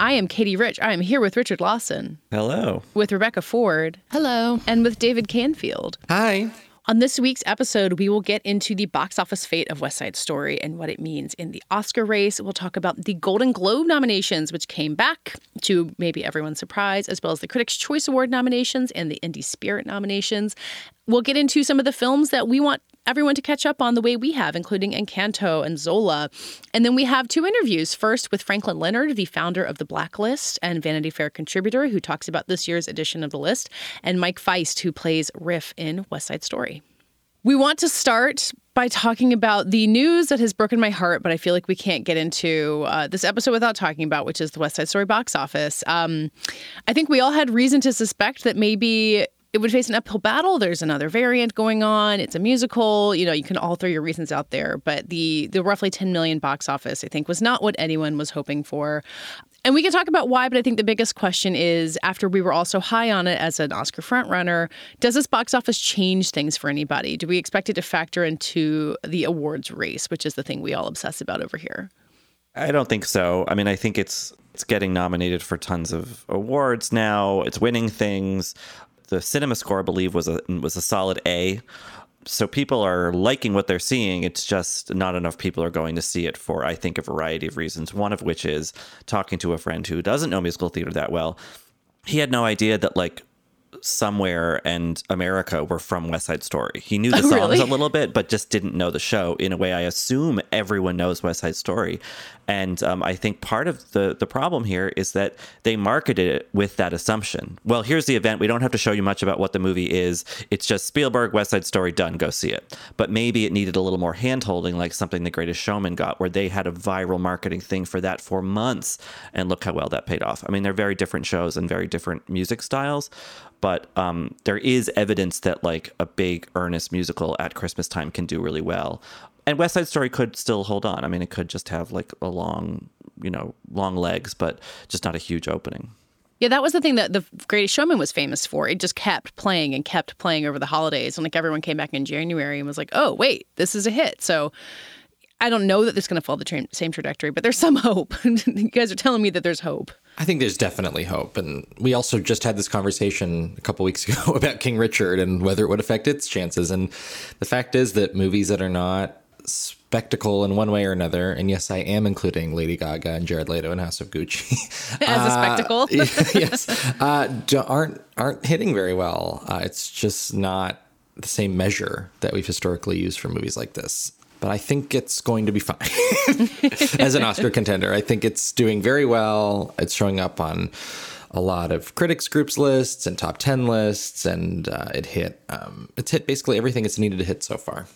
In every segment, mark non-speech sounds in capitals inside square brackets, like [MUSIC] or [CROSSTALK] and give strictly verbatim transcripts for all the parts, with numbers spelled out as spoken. I am Katie Rich. I am here with Richard Lawson. Hello. With Rebecca Ford. Hello. And with David Canfield. Hi. On this week's episode, we will get into the box office fate of West Side Story and what it means in the Oscar race. We'll talk about the Golden Globe nominations, which came back to maybe everyone's surprise, as well as the Critics' Choice Award nominations and the Indie Spirit nominations. We'll get into some of the films that we want everyone to catch up on the way we have, including Encanto and Zola. And then we have two interviews, first with Franklin Leonard, the founder of The Blacklist and Vanity Fair contributor, who talks about this year's edition of the list, and Mike Faist, who plays Riff in West Side Story. We want to start by talking about the news that has broken my heart, but I feel like we can't get into uh, this episode without talking about, which is the West Side Story box office. Um, I think we all had reason to suspect that maybe it would face an uphill battle. There's another variant going on. It's a musical. You know, you can all throw your reasons out there. But the the roughly ten million box office, I think, was not what anyone was hoping for. And we can talk about why, but I think the biggest question is, after we were all so high on it as an Oscar frontrunner, does this box office change things for anybody? Do we expect it to factor into the awards race, which is the thing we all obsess about over here? I don't think so. I mean, I think it's it's getting nominated for tons of awards now. It's winning things. The cinema score, I believe, was a was a solid A. So people are liking what they're seeing. It's just not enough people are going to see it for, I think, a variety of reasons, one of which is talking to a friend who doesn't know musical theater that well. He had no idea that, like, Somewhere and America were from West Side Story. He knew the songs oh, really? a little bit, but just didn't know the show in a way I assume everyone knows West Side Story. And um, I think part of the, the problem here is that they marketed it with that assumption. Well, here's the event. We don't have to show you much about what the movie is. It's just Spielberg, West Side Story, done. Go see it. But maybe it needed a little more hand-holding, like something The Greatest Showman got, where they had a viral marketing thing for that for months. And look how well that paid off. I mean, they're very different shows and very different music styles. But um, there is evidence that, like, a big, earnest musical at Christmas time can do really well. And West Side Story could still hold on. I mean, it could just have, like, a long, you know, long legs, but just not a huge opening. Yeah, that was the thing that The Greatest Showman was famous for. It just kept playing and kept playing over the holidays. And, like, everyone came back in January and was like, oh, wait, this is a hit. So I don't know that this is going to follow the tra- same trajectory, but there's some hope. You guys are telling me that there's hope. I think there's definitely hope. And we also just had this conversation a couple weeks ago about King Richard and whether it would affect its chances. And the fact is that movies that are not spectacle in one way or another, and yes, I am including Lady Gaga and Jared Leto in House of Gucci as a spectacle, uh, yes, uh, aren't aren't hitting very well. Uh, it's just not the same measure that we've historically used for movies like this. But I think it's going to be fine as an Oscar contender. I think it's doing very well. It's showing up on a lot of critics groups lists and top ten lists. And uh, it hit um, it's hit basically everything it's needed to hit so far.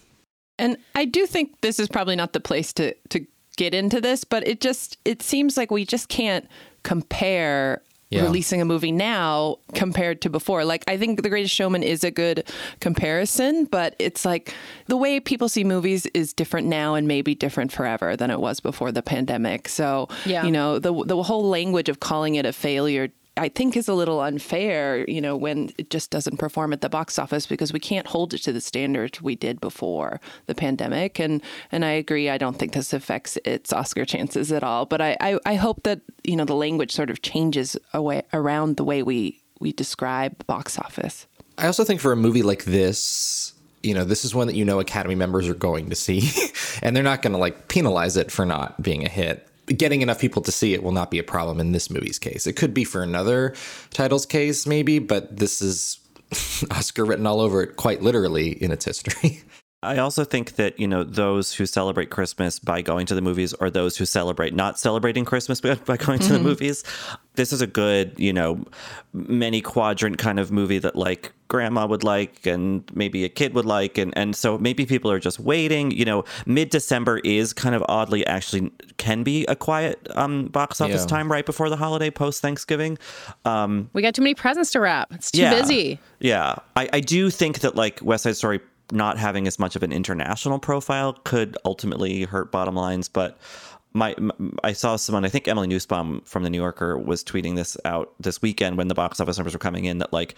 And I do think this is probably not the place to, to get into this, but it just it seems like we just can't compare yeah. releasing a movie now compared to before. Like, I think The Greatest Showman is a good comparison, but it's like the way people see movies is different now and maybe different forever than it was before the pandemic. So, yeah. you know, the the whole language of calling it a failure I think is a little unfair, you know, when it just doesn't perform at the box office because we can't hold it to the standards we did before the pandemic. And and I agree, I don't think this affects its Oscar chances at all. But I, I, I hope that, you know, the language sort of changes away, around the way we, we describe box office. I also think for a movie like this, you know, this is one that, you know, Academy members are going to see and they're not going to like penalize it for not being a hit. Getting enough people to see it will not be a problem in this movie's case. It could be for another title's case, maybe, but this is Oscar written all over it quite literally in its history. I also think that, you know, those who celebrate Christmas by going to the movies or those who celebrate not celebrating Christmas by going to mm-hmm. the movies, this is a good, you know, many quadrant kind of movie that like grandma would like and maybe a kid would like. And, and so maybe people are just waiting, you know, mid-December is kind of oddly actually can be a quiet um, box office yeah. time right before the holiday post Thanksgiving. Um, we got too many presents to wrap. It's too yeah, busy. Yeah. I, I do think that like West Side Story not having as much of an international profile could ultimately hurt bottom lines. But my, my I saw someone, I think Emily Nussbaum from The New Yorker was tweeting this out this weekend when the box office numbers were coming in that like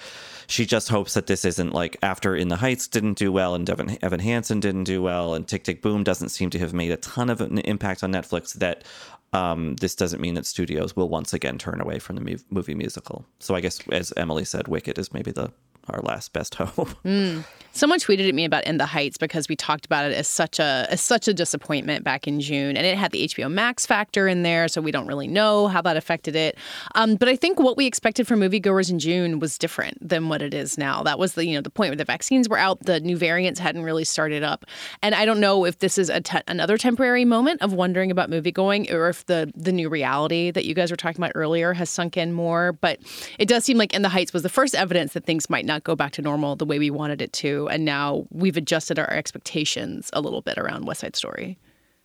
she just hopes that this isn't like after In the Heights didn't do well and Devan, Evan Hansen didn't do well and Tick Tick Boom doesn't seem to have made a ton of an impact on Netflix that um, this doesn't mean that studios will once again turn away from the movie musical. So I guess as Emily said, Wicked is maybe the our last best hope. Mm. Someone tweeted at me about In the Heights because we talked about it as such a as such a disappointment back in June. And it had the H B O Max factor in there, so we don't really know how that affected it. Um, but I think what we expected from moviegoers in June was different than what it is now. That was the you know the point where the vaccines were out, the new variants hadn't really started up. And I don't know if this is a te- another temporary moment of wondering about moviegoing or if the, the new reality that you guys were talking about earlier has sunk in more. But it does seem like In the Heights was the first evidence that things might not go back to normal the way we wanted it to. And now we've adjusted our expectations a little bit around West Side Story.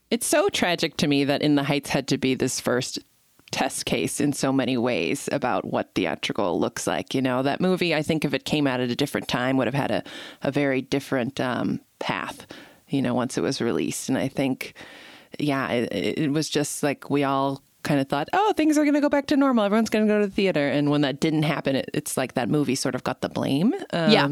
It's so tragic to me that In the Heights had to be this first test case in so many ways about what theatrical looks like. You know, that movie, I think if it came out at a different time, would have had a, a very different um, path, you know, once it was released. And I think, yeah, it, it was just like we all kind of thought, oh, things are going to go back to normal. Everyone's going to go to the theater. And when that didn't happen, it, it's like that movie sort of got the blame. Um, yeah.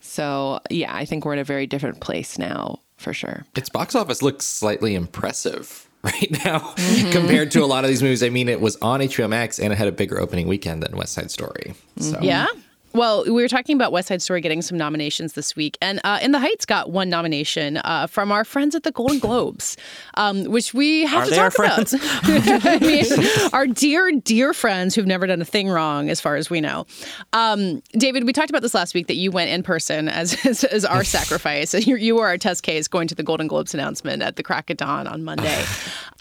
So, yeah, I think we're in a very different place now, for sure. Its box office looks slightly impressive right now mm-hmm. compared to a lot of these movies. I mean, it was on H B O Max and it had a bigger opening weekend than West Side Story. So. Yeah. Well, we were talking about West Side Story getting some nominations this week, and uh, In the Heights got one nomination uh, from our friends at the Golden Globes, um, which we have Are to they talk our about. I mean, our dear, dear friends who've never done a thing wrong, as far as we know. Um, David, we talked about this last week that you went in person as as, as our sacrifice. You, you were our test case going to the Golden Globes announcement at the crack of dawn on Monday.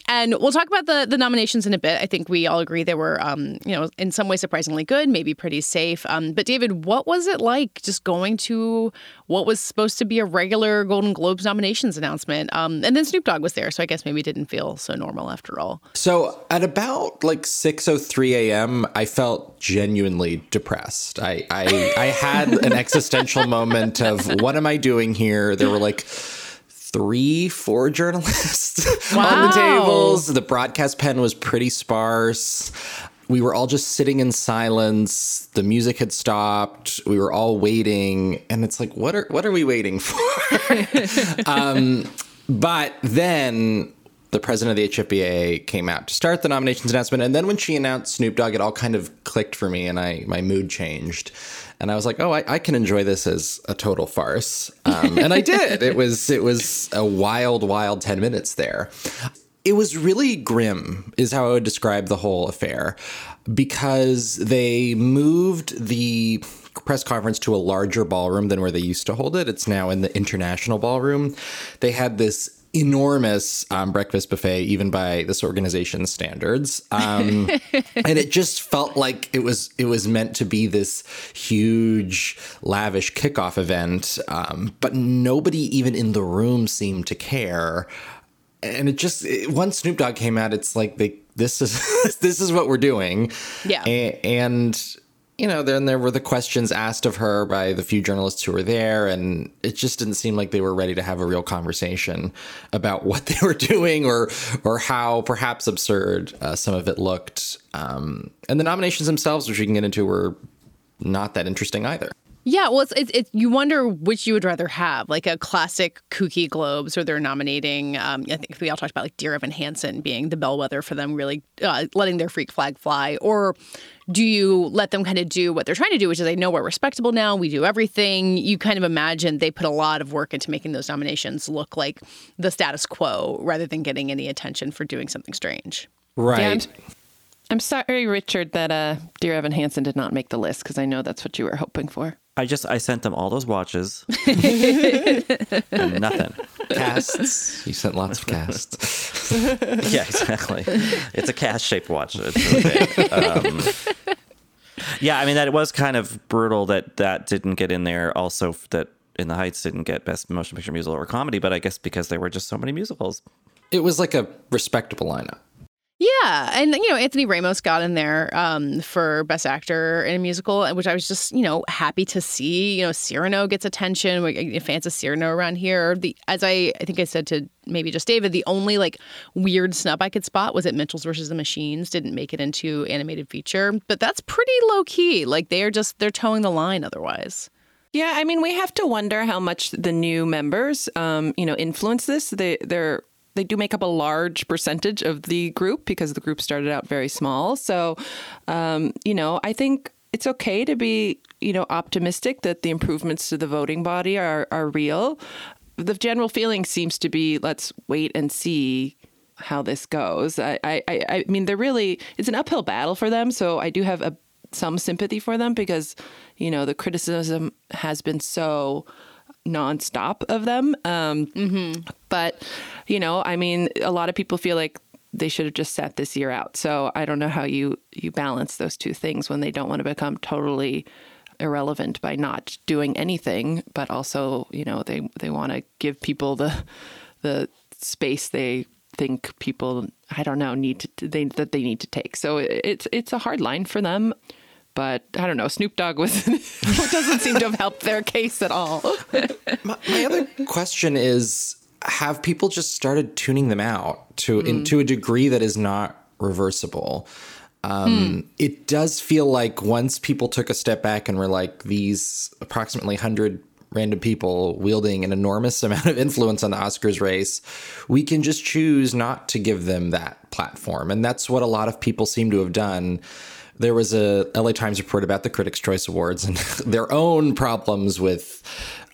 And we'll talk about the, the nominations in a bit. I think we all agree they were, um, you know, in some way surprisingly good, maybe pretty safe. Um, but David, what was it like just going to what was supposed to be a regular Golden Globes nominations announcement? Um, and then Snoop Dogg was there, so I guess maybe it didn't feel so normal after all. So at about like six oh three a.m., I felt genuinely depressed. I I, I had an existential moment of what am I doing here? There were like Three, four journalists wow. on the tables. The broadcast pen was pretty sparse. We were all just sitting in silence. The music had stopped. We were all waiting. And it's like, what are what are we waiting for? um, but then the president of the H F B A came out to start the nominations announcement. And then when she announced Snoop Dogg, it all kind of clicked for me and I my mood changed. And I was like, oh, I, I can enjoy this as a total farce. Um, and I did. It was it was a wild, wild ten minutes there. It was really grim is how I would describe the whole affair, because they moved the press conference to a larger ballroom than where they used to hold it. It's now in the International Ballroom. They had this enormous um, breakfast buffet, even by this organization's standards. Um, and it just felt like it was it was meant to be this huge, lavish kickoff event. Um, but nobody even in the room seemed to care. And it just it, once Snoop Dogg came out, it's like they this is this is what we're doing. Yeah. A- and, you know, then there were the questions asked of her by the few journalists who were there. And it just didn't seem like they were ready to have a real conversation about what they were doing or or how perhaps absurd uh, some of it looked. Um, and the nominations themselves, which we can get into, were not that interesting either. Yeah, well, it's, it's, it's you wonder which you would rather have, like a classic kooky Globes where they're nominating. Um, I think we all talked about like Dear Evan Hansen being the bellwether for them really uh, letting their freak flag fly. Or do you let them kind of do what they're trying to do, which is they know we're respectable now. We do everything. You kind of imagine they put a lot of work into making those nominations look like the status quo rather than getting any attention for doing something strange. Right. Yeah, I'm, I'm sorry, Richard, that uh, Dear Evan Hansen did not make the list because I know that's what you were hoping for. I just, I sent them all those watches. And nothing. Casts. You sent lots of casts. Yeah, exactly. It's a cast-shaped watch. It's really um, yeah, I mean, that was kind of brutal that that didn't get in there. Also, that In the Heights didn't get Best Motion Picture Musical or Comedy, but I guess because there were just so many musicals. It was like a respectable lineup. Yeah. And, you know, Anthony Ramos got in there um, for Best Actor in a Musical, which I was just, you know, happy to see. You know, Cyrano gets attention. We, fans of Cyrano around here. The, as I, I think I said to maybe just David, the only, like, weird snub I could spot was that Mitchell's versus the Machines didn't make it into animated feature. But that's pretty low key. Like, they are just, they're towing the line otherwise. Yeah. I mean, we have to wonder how much the new members, um, you know, influence this. They, they're... They do make up a large percentage of the group because the group started out very small. So, um, you know, I think it's okay to be, you know, optimistic that the improvements to the voting body are, are real. The general feeling seems to be, let's wait and see how this goes. I, I, I mean, they're really, it's an uphill battle for them. So I do have a, some sympathy for them because, you know, the criticism has been so nonstop of them. Um, mm-hmm. But, you know, I mean, a lot of people feel like they should have just sat this year out. So I don't know how you, you balance those two things when they don't want to become totally irrelevant by not doing anything, but also, you know, they, they want to give people the the space they think people, I don't know, need to they, that they need to take. So it's it's a hard line for them. But I don't know, Snoop Dogg was, doesn't seem to have helped their case at all. my, my other question is, have people just started tuning them out to, mm. in, to a degree that is not reversible? Um, mm. It does feel like once people took a step back and were like, these approximately one hundred random people wielding an enormous amount of influence on the Oscars race, we can just choose not to give them that platform. And that's what a lot of people seem to have done. There was a L A Times report about the Critics' Choice Awards and their own problems with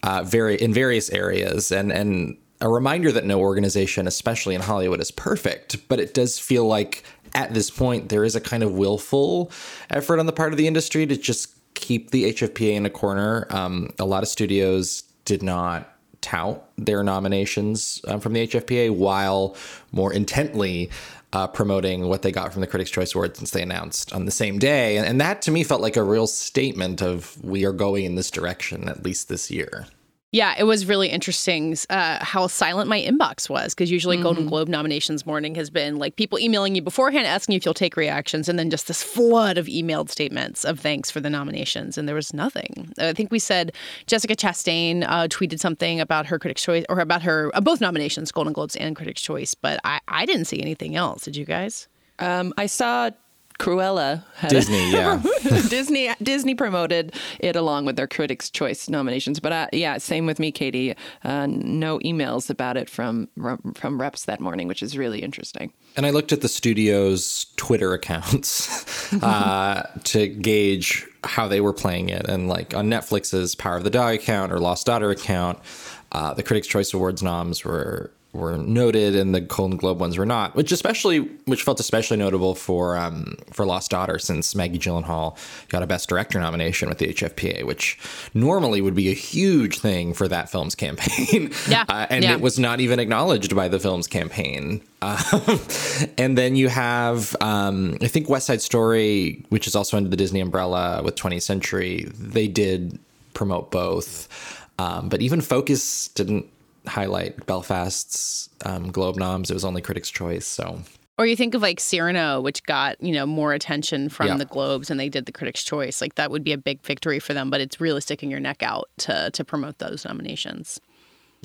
uh, very in various areas, and and a reminder that no organization, especially in Hollywood, is perfect. But it does feel like at this point there is a kind of willful effort on the part of the industry to just keep the H F P A in a corner. Um, a lot of studios did not tout their nominations um, from the H F P A while more intently Uh, promoting what they got from the Critics' Choice Awards since they announced on the same day. And, and that, to me, felt like a real statement of we are going in this direction, at least this year. Yeah, it was really interesting uh, how silent my inbox was, because usually mm-hmm. Golden Globe nominations morning has been like people emailing you beforehand, asking you if you'll take reactions, and then just this flood of emailed statements of thanks for the nominations. And there was nothing. I think we said Jessica Chastain uh, tweeted something about her Critics' Choice or about her uh, both nominations, Golden Globes and Critics' Choice. But I, I didn't see anything else. Did you guys? Um, I saw Cruella. Had Disney, yeah. Disney Disney promoted it along with their Critics' Choice nominations. But I, yeah, same with me, Katie. Uh, no emails about it from from reps that morning, which is really interesting. And I looked at the studio's Twitter accounts uh, to gauge how they were playing it. And like on Netflix's Power of the Dog account or Lost Daughter account, uh, the Critics' Choice Awards noms were were noted and the Golden Globe ones were not, which especially, which felt especially notable for um, for Lost Daughter, since Maggie Gyllenhaal got a Best Director nomination with the H F P A, which normally would be a huge thing for that film's campaign. Yeah. Uh, and yeah. It was not even acknowledged by the film's campaign. Um, and then you have, um, I think West Side Story, which is also under the Disney umbrella with twentieth century, they did promote both. Um, but even Focus didn't highlight Belfast's um, Globe noms. It was only Critics' Choice. So Or you think of like Cyrano, which got, you know, more attention from yeah. the Globes, and they did the Critics' Choice. Like that would be a big victory for them, but it's really sticking your neck out to to promote those nominations.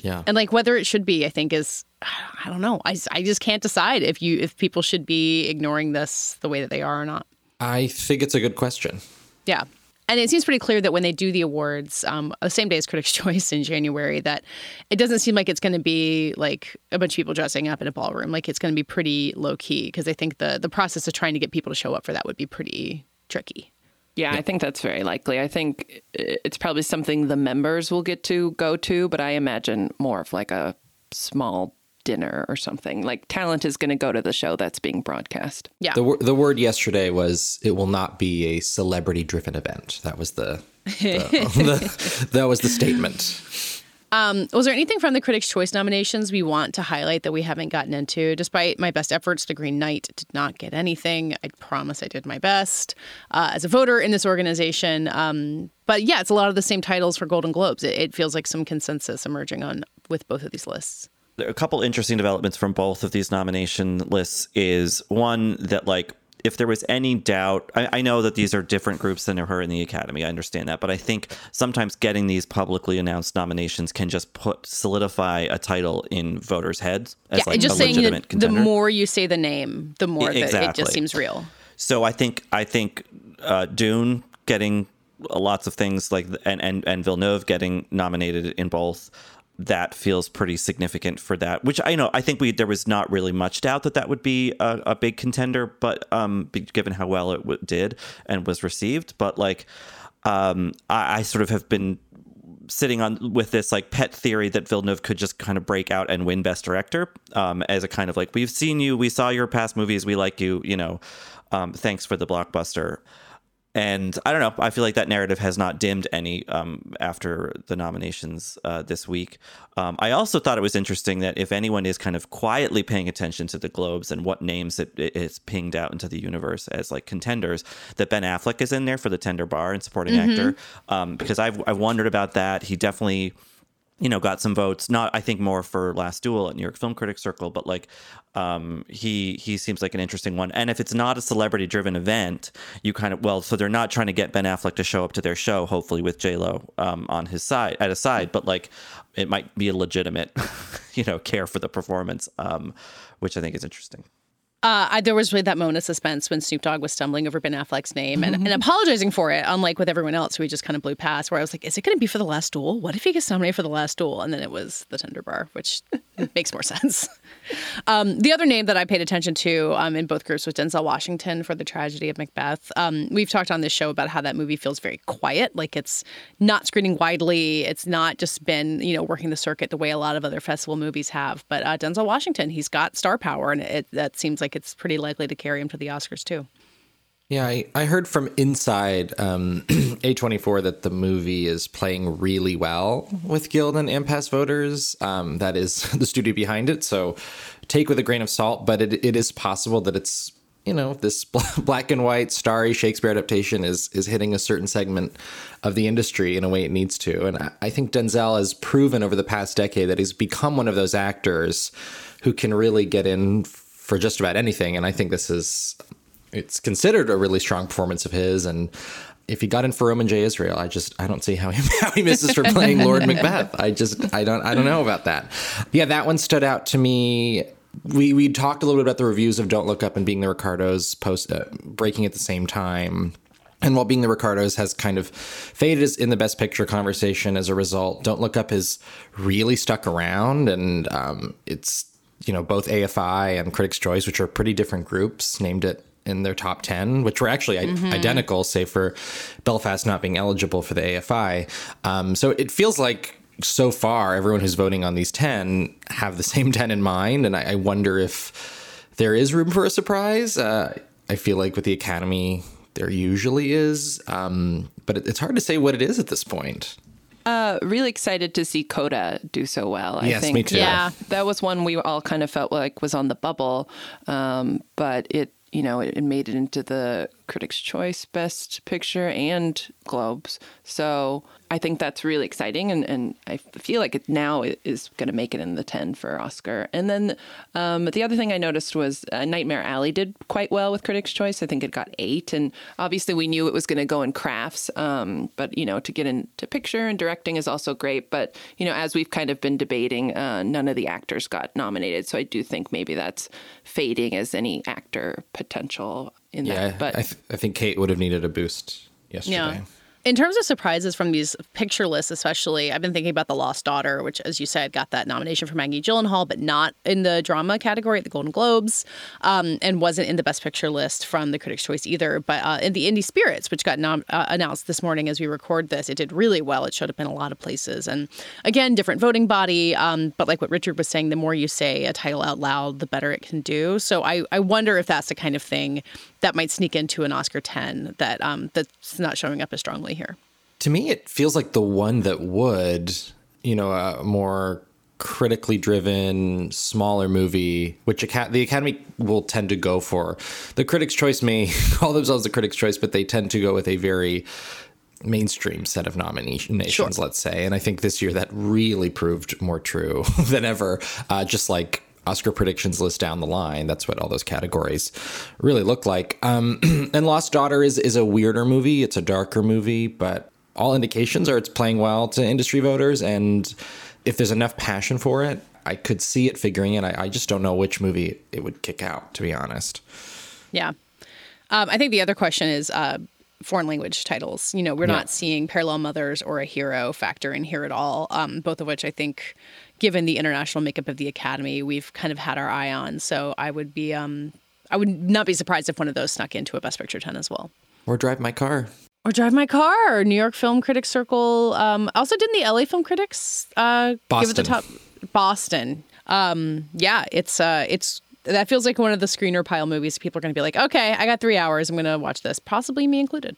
Yeah. And like whether it should be, I think is, I don't know. I, I just can't decide if you if people should be ignoring this the way that they are or not. I think it's a good question. Yeah. And it seems pretty clear that when they do the awards, um, the same day as Critics' Choice in January, that it doesn't seem like it's going to be like a bunch of people dressing up in a ballroom. Like it's going to be pretty low key, because I think the, the process of trying to get people to show up for that would be pretty tricky. Yeah, I think that's very likely. I think it's probably something the members will get to go to, but I imagine more of like a small dinner or something. Like talent is going to go to the show that's being broadcast. Yeah. The, the word yesterday was it will not be a celebrity driven event. That was the, the, the that was the statement. Um, was there anything from the Critics' Choice nominations we want to highlight that we haven't gotten into? Despite my best efforts, The Green Knight did not get anything. I promise I did my best uh, as a voter in this organization. Um, but yeah, it's a lot of the same titles for Golden Globes. It, it feels like some consensus emerging on with both of these lists. There are a couple interesting developments from both of these nomination lists. Is one that, like, if there was any doubt, I, I know that these are different groups than her in the Academy. I understand that. But I think sometimes getting these publicly announced nominations can just put solidify a title in voters' heads as yeah, like just a saying legitimate that contender. The more you say the name, the more exactly. that it just seems real. So I think I think uh, Dune getting lots of things like and, and, and Villeneuve getting nominated in both. That feels pretty significant for that, which I know I think we there was not really much doubt that that would be a, a big contender, but um, given how well it w- did and was received. But like um, I, I sort of have been sitting on with this like pet theory that Villeneuve could just kind of break out and win Best Director um, as a kind of like, we've seen you, we saw your past movies, we like you, you know, um, thanks for the blockbuster. And I don't know, I feel like that narrative has not dimmed any um, after the nominations uh, this week. Um, I also thought it was interesting that if anyone is kind of quietly paying attention to the Globes and what names it is pinged out into the universe as like contenders, that Ben Affleck is in there for the Tender Bar and supporting mm-hmm. actor, um, because I've, I've wondered about that. He definitely... You know, got some votes, not I think more for Last Duel at New York Film Critics Circle, but like um, he he seems like an interesting one. And if it's not a celebrity driven event, you kind of well, so they're not trying to get Ben Affleck to show up to their show, hopefully with J-Lo um, on his side at his side. But like it might be a legitimate, you know, care for the performance, um, which I think is interesting. Uh, I, there was really that moment of suspense when Snoop Dogg was stumbling over Ben Affleck's name and, mm-hmm. and apologizing for it, unlike with everyone else who we just kind of blew past, where I was like, is it going to be for The Last Duel? What if he gets nominated for The Last Duel? And then it was The Tender Bar, which makes more sense. Um, the other name that I paid attention to um, in both groups was Denzel Washington for The Tragedy of Macbeth. Um, we've talked on this show about how that movie feels very quiet, like it's not screening widely. It's not just been, you know, working the circuit the way a lot of other festival movies have. But uh, Denzel Washington, he's got star power, and it, that seems like it's pretty likely to carry him to the Oscars, too. Yeah, I, I heard from inside um, A twenty-four that the movie is playing really well with Guild and AMPAS voters. Um, that is the studio behind it. So take with a grain of salt. But it, it is possible that it's, you know, this black and white starry Shakespeare adaptation is is hitting a certain segment of the industry in a way it needs to. And I, I think Denzel has proven over the past decade that he's become one of those actors who can really get in for just about anything. And I think this is, it's considered a really strong performance of his. And if he got in for Roman J. Israel, I just, I don't see how he, how he misses for playing Lord Macbeth. I just, I don't, I don't know about that. Yeah, that one stood out to me. We we talked a little bit about the reviews of Don't Look Up and Being the Ricardos post uh, breaking at the same time. And while Being the Ricardos has kind of faded in the Best Picture conversation as a result, Don't Look Up has really stuck around. And um, it's, you know, both A F I and Critics' Choice, which are pretty different groups, named it in their top ten, which were actually mm-hmm. I- identical, save for Belfast not being eligible for the A F I. Um, so it feels like so far everyone who's voting on these ten have the same ten in mind. And I, I wonder if there is room for a surprise. Uh, I feel like with the Academy, there usually is. Um, but it, it's hard to say what it is at this point. Uh, really excited to see Coda do so well. I yes, think. Me too. Yeah, that was one we all kind of felt like was on the bubble, um, but it, you know, it, it made it into the Critics' Choice, Best Picture, and Globes. So I think that's really exciting, and, and I feel like it now is going to make it in the ten for Oscar. And then um, the other thing I noticed was uh, Nightmare Alley did quite well with Critics' Choice. I think it got eight, and obviously we knew it was going to go in crafts, um, but, you know, to get into picture and directing is also great. But, you know, as we've kind of been debating, uh, none of the actors got nominated, so I do think maybe that's fading as any actor potential in yeah, that. But I, th- I think Kate would have needed a boost yesterday. Yeah. In terms of surprises from these picture lists, especially, I've been thinking about The Lost Daughter, which, as you said, got that nomination for Maggie Gyllenhaal, but not in the drama category at the Golden Globes, um, and wasn't in the Best Picture list from the Critics' Choice either. But uh, in The Indie Spirits, which got nom- uh, announced this morning as we record this, it did really well. It showed up in a lot of places. And again, different voting body. Um, but like what Richard was saying, the more you say a title out loud, the better it can do. So I, I wonder if that's the kind of thing that might sneak into an Oscar ten that um, that's not showing up as strongly here. To me, it feels like the one that would, you know, a more critically driven, smaller movie, which the Academy will tend to go for. The Critics' Choice may call themselves the Critics' Choice, but they tend to go with a very mainstream set of nominations, sure. let's say. And I think this year that really proved more true than ever, uh, just like Oscar predictions list down the line. That's what all those categories really look like. Um, and Lost Daughter is is a weirder movie. It's a darker movie, but all indications are it's playing well to industry voters. And if there's enough passion for it, I could see it figuring it. I, I just don't know which movie it would kick out, to be honest. Yeah. Um, I think the other question is uh, foreign language titles. You know, we're yeah. not seeing Parallel Mothers or A Hero factor in here at all, um, both of which I think, given the international makeup of the Academy, we've kind of had our eye on. So I would be, um, I would not be surprised if one of those snuck into a Best Picture ten as well. Or Drive My Car. Or Drive My Car. New York Film Critics Circle. Um, also, didn't the L A Film Critics uh, give it the top? Boston. Um, yeah, it's uh, it's that feels like one of the screener pile movies. People are going to be like, okay, I got three hours. I'm going to watch this, possibly me included.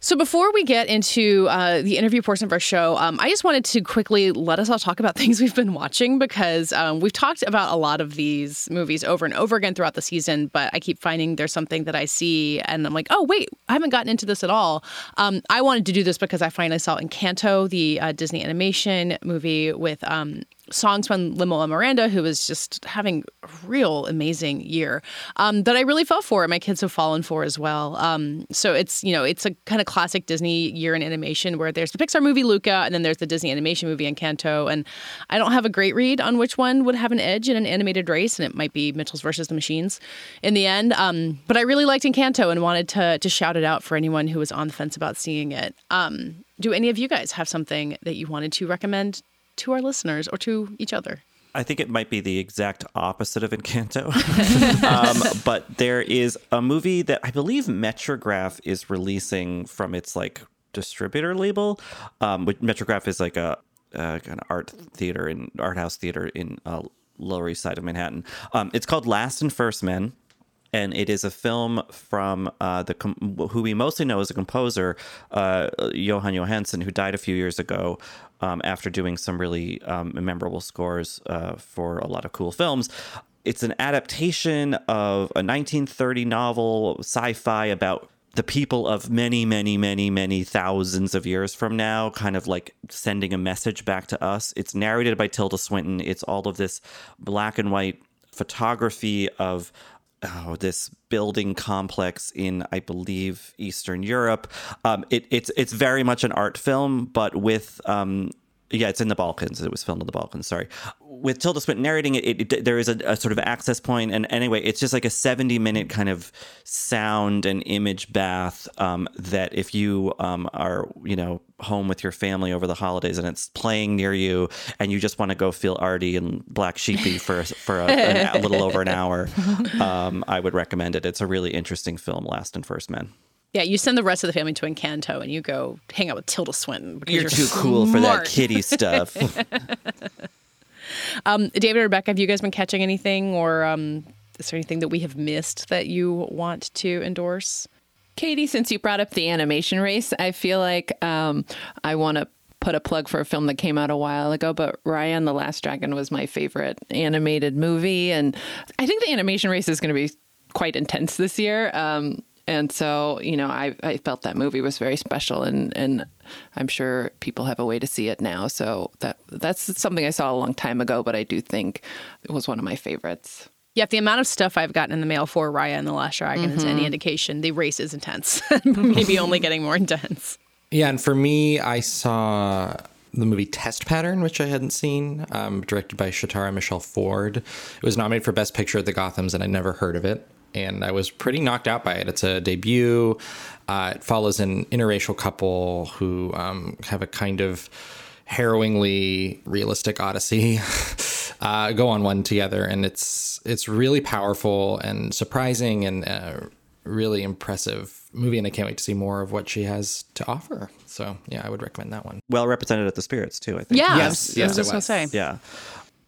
So before we get into uh, the interview portion of our show, um, I just wanted to quickly let us all talk about things we've been watching, because um, we've talked about a lot of these movies over and over again throughout the season, but I keep finding there's something that I see and I'm like, oh, wait, I haven't gotten into this at all. Um, I wanted to do this because I finally saw Encanto, the uh, Disney animation movie with Um, songs from Lin-Manuel Miranda, who is just having a real amazing year, um, that I really fell for, and my kids have fallen for as well. Um, so it's, you know, it's a kind of classic Disney year in animation where there's the Pixar movie Luca, and then there's the Disney animation movie Encanto. And I don't have a great read on which one would have an edge in an animated race, and it might be Mitchells versus the Machines in the end. Um, but I really liked Encanto and wanted to, to shout it out for anyone who was on the fence about seeing it. Um, do any of you guys have something that you wanted to recommend to our listeners or to each other? I think it might be the exact opposite of Encanto. um, but there is a movie that I believe Metrograph is releasing from its like distributor label. Um, which Metrograph is like a, a kind of art theater in art house theater in uh, Lower East Side of Manhattan. Um, it's called Last and First Men. And it is a film from uh, the com- who we mostly know as a composer, uh, Johan Johansson, who died a few years ago um, after doing some really um, memorable scores uh, for a lot of cool films. It's an adaptation of a nineteen thirty novel, sci-fi, about the people of many, many, many, many thousands of years from now, kind of like sending a message back to us. It's narrated by Tilda Swinton. It's all of this black and white photography of Oh, this building complex in, I believe, Eastern Europe. Um, it, it's it's very much an art film, but with, um, yeah, it's in the Balkans. It was filmed in the Balkans, sorry. With Tilda Swinton narrating it, it, it there is a, a sort of access point. And anyway, it's just like a seventy-minute kind of sound and image bath um, that if you um, are, you know, home with your family over the holidays and it's playing near you and you just want to go feel arty and black sheepy for for a, an, a little over an hour, um, I would recommend it. It's a really interesting film, Last and First Men. Yeah, you send the rest of the family to Encanto and you go hang out with Tilda Swinton. Because you're, you're too smart. Cool for that kiddie stuff. um, David and Rebecca, have you guys been catching anything, or um, is there anything that we have missed that you want to endorse? Katie, since you brought up the animation race, I feel like um, I want to put a plug for a film that came out a while ago, but Raya the Last Dragon was my favorite animated movie. And I think the animation race is going to be quite intense this year. Um, And so, you know, I, I felt that movie was very special, and, and I'm sure people have a way to see it now. So that that's something I saw a long time ago, but I do think it was one of my favorites. Yeah, if the amount of stuff I've gotten in the mail for Raya and the Last Dragon mm-hmm. is any indication, the race is intense. Maybe only getting more intense. Yeah, and for me, I saw the movie Test Pattern, which I hadn't seen, um, directed by Shatara Michelle Ford. It was nominated for Best Picture at the Gothams, and I'd never heard of it. And I was pretty knocked out by it. It's a debut. Uh, it follows an interracial couple who um, have a kind of harrowingly realistic odyssey. Uh, go on one together, and it's it's really powerful and surprising and a really impressive movie, and I can't wait to see more of what she has to offer. So, yeah, I would recommend that one. Well represented at the Spirits, too, I think. Yeah, yes, yes, I was just going to say. Yeah.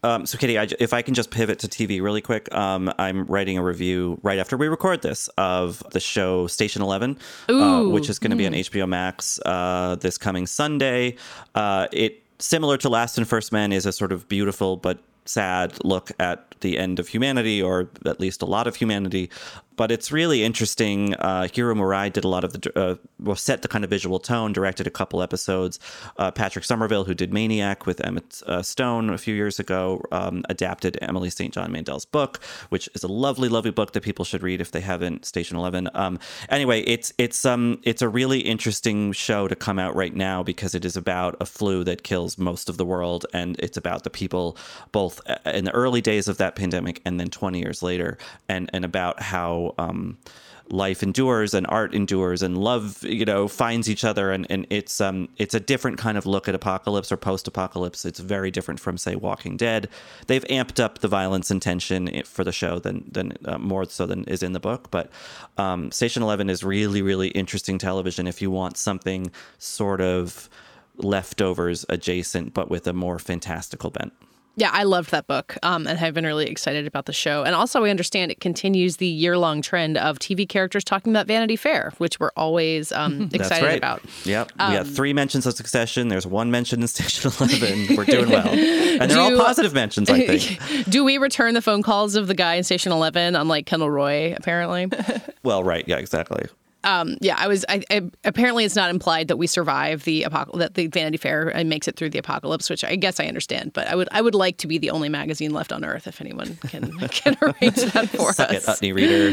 Um, so, Katie, I, if I can just pivot to T V really quick, um, I'm writing a review right after we record this of the show Station Eleven, uh, which is going to mm. be on H B O Max uh, this coming Sunday. Uh, it, similar to Last and First Men, is a sort of beautiful but sad look at the end of humanity, or at least a lot of humanity. But it's really interesting. Uh, Hiro Murai did a lot of the, uh, well, set the kind of visual tone, directed a couple episodes. Uh, Patrick Somerville, who did Maniac with Emmett uh, Stone a few years ago, um, adapted Emily Saint John Mandel's book, which is a lovely, lovely book that people should read if they haven't, Station Eleven. Um, anyway, it's it's um it's a really interesting show to come out right now because it is about a flu that kills most of the world, and it's about the people both in the early days of that pandemic and then twenty years later, and and about how Um, life endures and art endures and love, you know, finds each other. And, and it's um it's a different kind of look at apocalypse or post-apocalypse. It's very different from, say, Walking Dead. They've amped up the violence and tension for the show than than uh, more so than is in the book. But um, Station Eleven is really, really interesting television if you want something sort of leftovers adjacent, but with a more fantastical bent. Yeah, I loved that book, um, and have been really excited about the show. And also, I understand it continues the year-long trend of T V characters talking about Vanity Fair, which we're always um, excited That's right. about. Yep. Um, we got three mentions of Succession. There's one mention in Station Eleven. We're doing well. And they're do, all positive mentions, I think. Do we return the phone calls of the guy in Station Eleven, unlike Kendall Roy, apparently? Well, right. Yeah, exactly. Um, yeah, I was. I, I, apparently, it's not implied that we survive the apocalypse, that the Vanity Fair makes it through the apocalypse, which I guess I understand. But I would, I would like to be the only magazine left on Earth if anyone can can arrange that for Suck us. It, Utney Reader.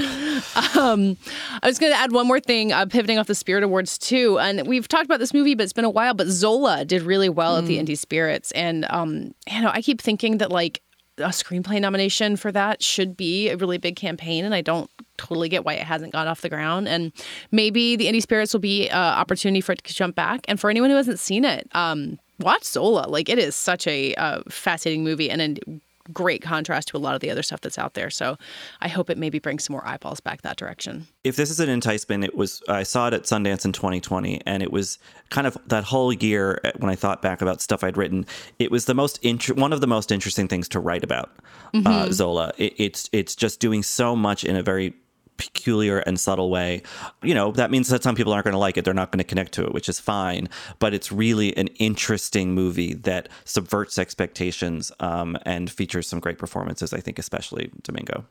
Um, I was going to add one more thing, uh, pivoting off the Spirit Awards too, and we've talked about this movie, but it's been a while. But Zola did really well mm. at the Indie Spirits, and um, you know, I keep thinking that like a screenplay nomination for that should be a really big campaign, and I don't totally get why it hasn't gone off the ground. And maybe the Indie Spirits will be an opportunity for it to jump back. And for anyone who hasn't seen it, um, watch Zola. Like, it is such a uh, fascinating movie and a great contrast to a lot of the other stuff that's out there. So I hope it maybe brings some more eyeballs back that direction. If this is an enticement, it was, I saw it at Sundance in twenty twenty, and it was kind of that whole year when I thought back about stuff I'd written, it was the most int- one of the most interesting things to write about, mm-hmm. uh, Zola. It, it's it's just doing so much in a very peculiar and subtle way. You know, that means that some people aren't going to like it. They're not going to connect to it, which is fine. But it's really an interesting movie that subverts expectations um, and features some great performances, I think, especially Domingo.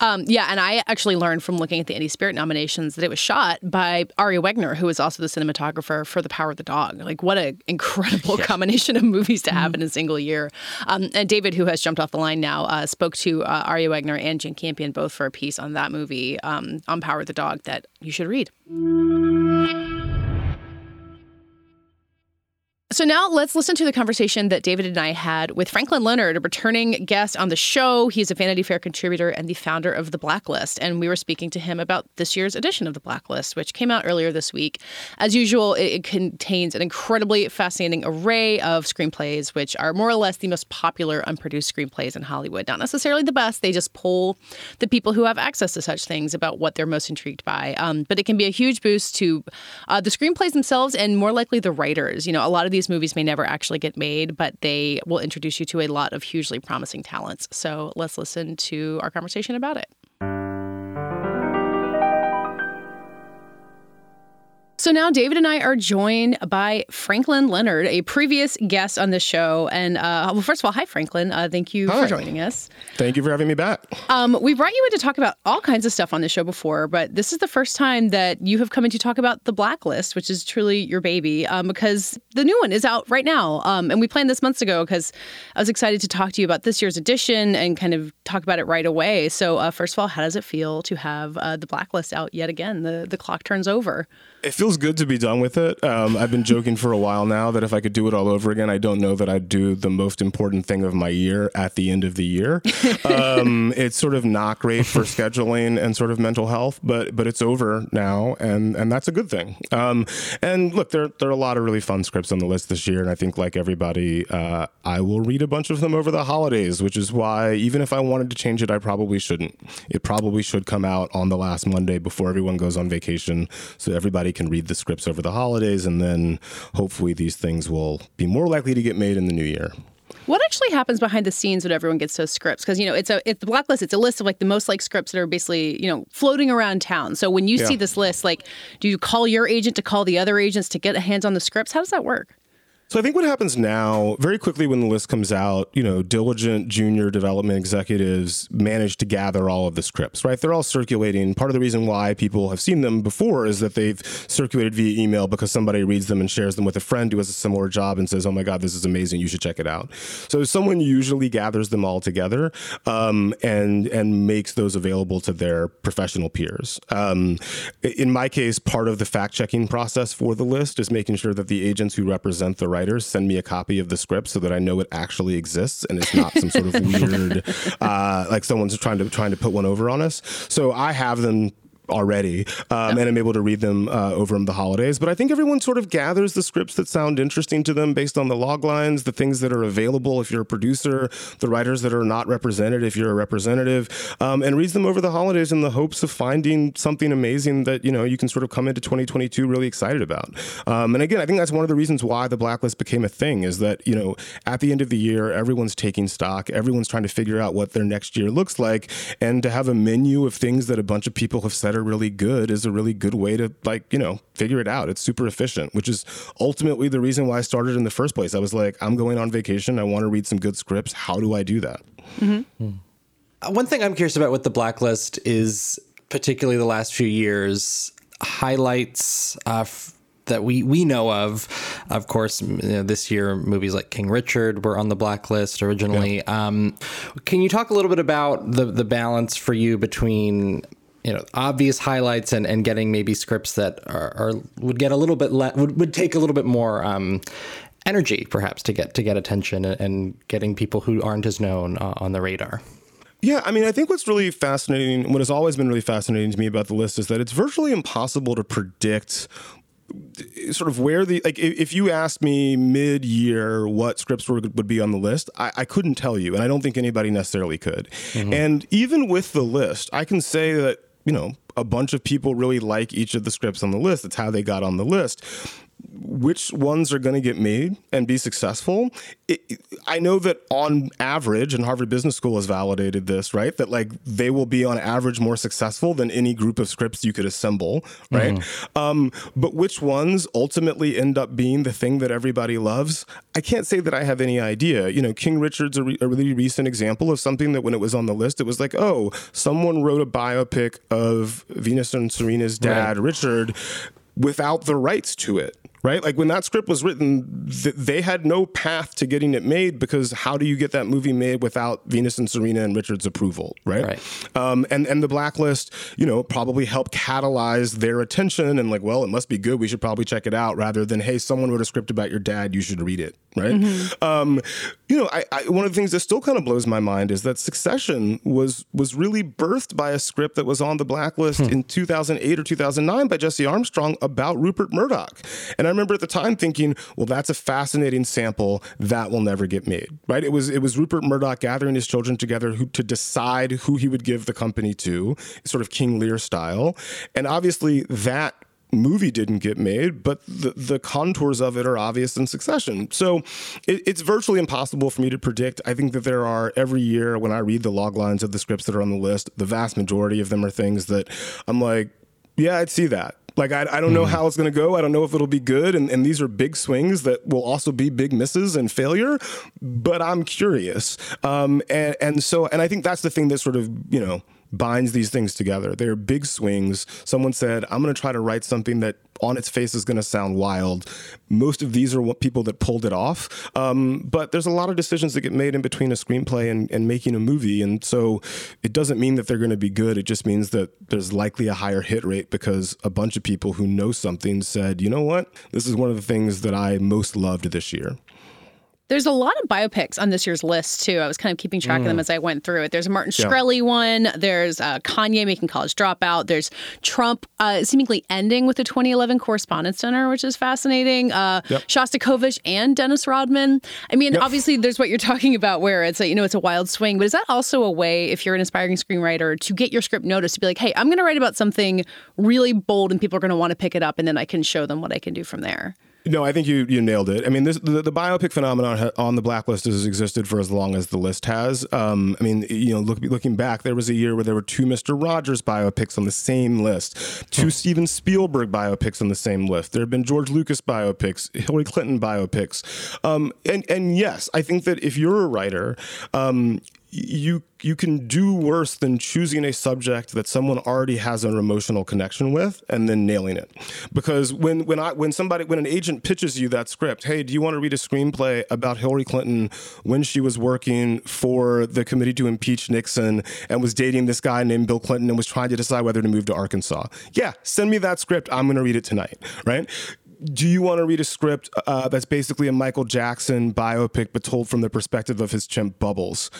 Um, yeah, and I actually learned from looking at the Indie Spirit nominations that it was shot by Ari Wegner, who is also the cinematographer for The Power of the Dog. Like, what an incredible yeah. combination of movies to have mm-hmm. in a single year. Um, and David, who has jumped off the line now, uh, spoke to uh, Ari Wegner and Jane Campion both for a piece on that movie, um, on Power of the Dog, that you should read. So now let's listen to the conversation that David and I had with Franklin Leonard, a returning guest on the show. He's a Vanity Fair contributor and the founder of The Blacklist. And we were speaking to him about this year's edition of The Blacklist, which came out earlier this week. As usual, it contains an incredibly fascinating array of screenplays, which are more or less the most popular unproduced screenplays in Hollywood. Not necessarily the best. They just poll the people who have access to such things about what they're most intrigued by. Um, but it can be a huge boost to uh, the screenplays themselves and more likely the writers. You know, a lot of these movies may never actually get made, but they will introduce you to a lot of hugely promising talents. So let's listen to our conversation about it. So now David and I are joined by Franklin Leonard, a previous guest on the show. And uh, well, first of all, hi, Franklin. Uh, thank you hi. for joining us. Thank you for having me back. Um, we brought you in to talk about all kinds of stuff on the show before, but this is the first time that you have come in to talk about The Blacklist, which is truly your baby, um, because the new one is out right now. Um, and we planned this months ago because I was excited to talk to you about this year's edition and kind of talk about it right away. So uh, first of all, how does it feel to have uh, The Blacklist out yet again? The, the clock turns over. It feels good to be done with it. Um, I've been joking for a while now that if I could do it all over again, I don't know that I'd do the most important thing of my year at the end of the year. Um, it's sort of not great for scheduling and sort of mental health, but but it's over now, and and that's a good thing. Um, and look, there, there are a lot of really fun scripts on the list this year, and I think like everybody, uh, I will read a bunch of them over the holidays, which is why even if I wanted to change it, I probably shouldn't. It probably should come out on the last Monday before everyone goes on vacation, so everybody can read the scripts over the holidays, and then hopefully these things will be more likely to get made in the new year. What actually happens behind the scenes when everyone gets those scripts? Because, you know, it's a it's the blacklist. It's a list of like the most like scripts that are basically, you know, floating around town. So when you yeah. see this list, like, do you call your agent to call the other agents to get hands on the scripts? How does that work? So I think what happens now, very quickly when the list comes out, you know, diligent junior development executives manage to gather all of the scripts, right? They're all circulating. Part of the reason why people have seen them before is that they've circulated via email because somebody reads them and shares them with a friend who has a similar job and says, oh my God, this is amazing. You should check it out. So someone usually gathers them all together um, and, and makes those available to their professional peers. Um, in my case, part of the fact-checking process for the list is making sure that the agents who represent the right send me a copy of the script so that I know it actually exists and it's not some sort of weird, uh, like someone's trying to trying to put one over on us. So I have them already, um, and I'm able to read them uh, over the holidays. But I think everyone sort of gathers the scripts that sound interesting to them based on the log lines, the things that are available if you're a producer, the writers that are not represented if you're a representative, um, and reads them over the holidays in the hopes of finding something amazing that, you know, you can sort of come into twenty twenty-two really excited about. Um, and again, I think that's one of the reasons why The Blacklist became a thing is that, you know, at the end of the year, everyone's taking stock, everyone's trying to figure out what their next year looks like, and to have a menu of things that a bunch of people have said are really good is a really good way to, like, you know, figure it out. It's super efficient, which is ultimately the reason why I started in the first place. I was like, I'm going on vacation. I want to read some good scripts. How do I do that? Mm-hmm. Hmm. One thing I'm curious about with The Blacklist is particularly the last few years highlights uh, f- that we, we know of. Of course, you know, this year, movies like King Richard were on The Blacklist originally. Okay. Um, can you talk a little bit about the, the balance for you between, you know, obvious highlights and, and getting maybe scripts that are, are would get a little bit le- would, would take a little bit more um, energy, perhaps, to get to get attention and, and getting people who aren't as known uh, on the radar? Yeah, I mean, I think what's really fascinating, what has always been really fascinating to me about the list is that it's virtually impossible to predict sort of where the, like, if you asked me mid-year what scripts were, would be on the list, I, I couldn't tell you, and I don't think anybody necessarily could. Mm-hmm. And even with the list, I can say that, you know, a bunch of people really like each of the scripts on the list. That's how they got on the list. Which ones are going to get made and be successful? It, I know that on average, and Harvard Business School has validated this, right? That like they will be on average more successful than any group of scripts you could assemble, right? Mm-hmm. Um, but which ones ultimately end up being the thing that everybody loves? I can't say that I have any idea. You know, King Richard's a, re- a really recent example of something that when it was on the list, it was like, oh, someone wrote a biopic of Venus and Serena's dad, right, Richard, without the rights to it. Right? Like when that script was written, th- they had no path to getting it made because how do you get that movie made without Venus and Serena and Richard's approval? Right. right. Um, and, and The Blacklist, you know, probably helped catalyze their attention and like, well, it must be good. We should probably check it out rather than, hey, someone wrote a script about your dad. You should read it. Right. Mm-hmm. Um, you know, I, I, one of the things that still kind of blows my mind is that Succession was was really birthed by a script that was on The Blacklist hmm. in two thousand eight or two thousand nine by Jesse Armstrong about Rupert Murdoch. And I remember at the time thinking, well, that's a fascinating sample that will never get made. Right. It was it was Rupert Murdoch gathering his children together who, to decide who he would give the company to, sort of King Lear style. And obviously that movie didn't get made, but the, the contours of it are obvious in Succession. So it, it's virtually impossible for me to predict. I think that there are every year when I read the log lines of the scripts that are on the list, the vast majority of them are things that I'm like, yeah, I'd see that. Like, I, I don't mm. know how it's going to go. I don't know if it'll be good. And, and these are big swings that will also be big misses and failure. But I'm curious. Um, and, and so, and I think that's the thing that sort of, you know, binds these things together. They're big swings. Someone said, I'm going to try to write something that on its face is going to sound wild. Most of these are what people that pulled it off. Um, but there's a lot of decisions that get made in between a screenplay and, and making a movie. And so it doesn't mean that they're going to be good. It just means that there's likely a higher hit rate because a bunch of people who know something said, you know what, this is one of the things that I most loved this year. There's a lot of biopics on this year's list, too. I was kind of keeping track mm. of them as I went through it. There's a Martin Shkreli yeah. one. There's uh, Kanye making College Dropout. There's Trump uh, seemingly ending with the twenty eleven Correspondents' Dinner, which is fascinating. Uh, yep. Shostakovich and Dennis Rodman. I mean, yep. obviously, there's what you're talking about where it's a, you know, it's a wild swing. But is that also a way, if you're an aspiring screenwriter, to get your script noticed, to be like, hey, I'm going to write about something really bold and people are going to want to pick it up and then I can show them what I can do from there? No, I think you you nailed it. I mean, this, the, the biopic phenomenon on The Blacklist has existed for as long as the list has. Um, I mean, you know, look, looking back, there was a year where there were two Mister Rogers biopics on the same list, two Steven Spielberg biopics on the same list. There have been George Lucas biopics, Hillary Clinton biopics. Um, and, and yes, I think that if you're a writer, um, you you can do worse than choosing a subject that someone already has an emotional connection with and then nailing it. Because when when I when somebody when an agent pitches you that script, hey, do you want to read a screenplay about Hillary Clinton when she was working for the committee to impeach Nixon and was dating this guy named Bill Clinton and was trying to decide whether to move to Arkansas? Yeah, send me that script. I'm going to read it tonight, right? Do you want to read a script uh, that's basically a Michael Jackson biopic but told from the perspective of his chimp Bubbles?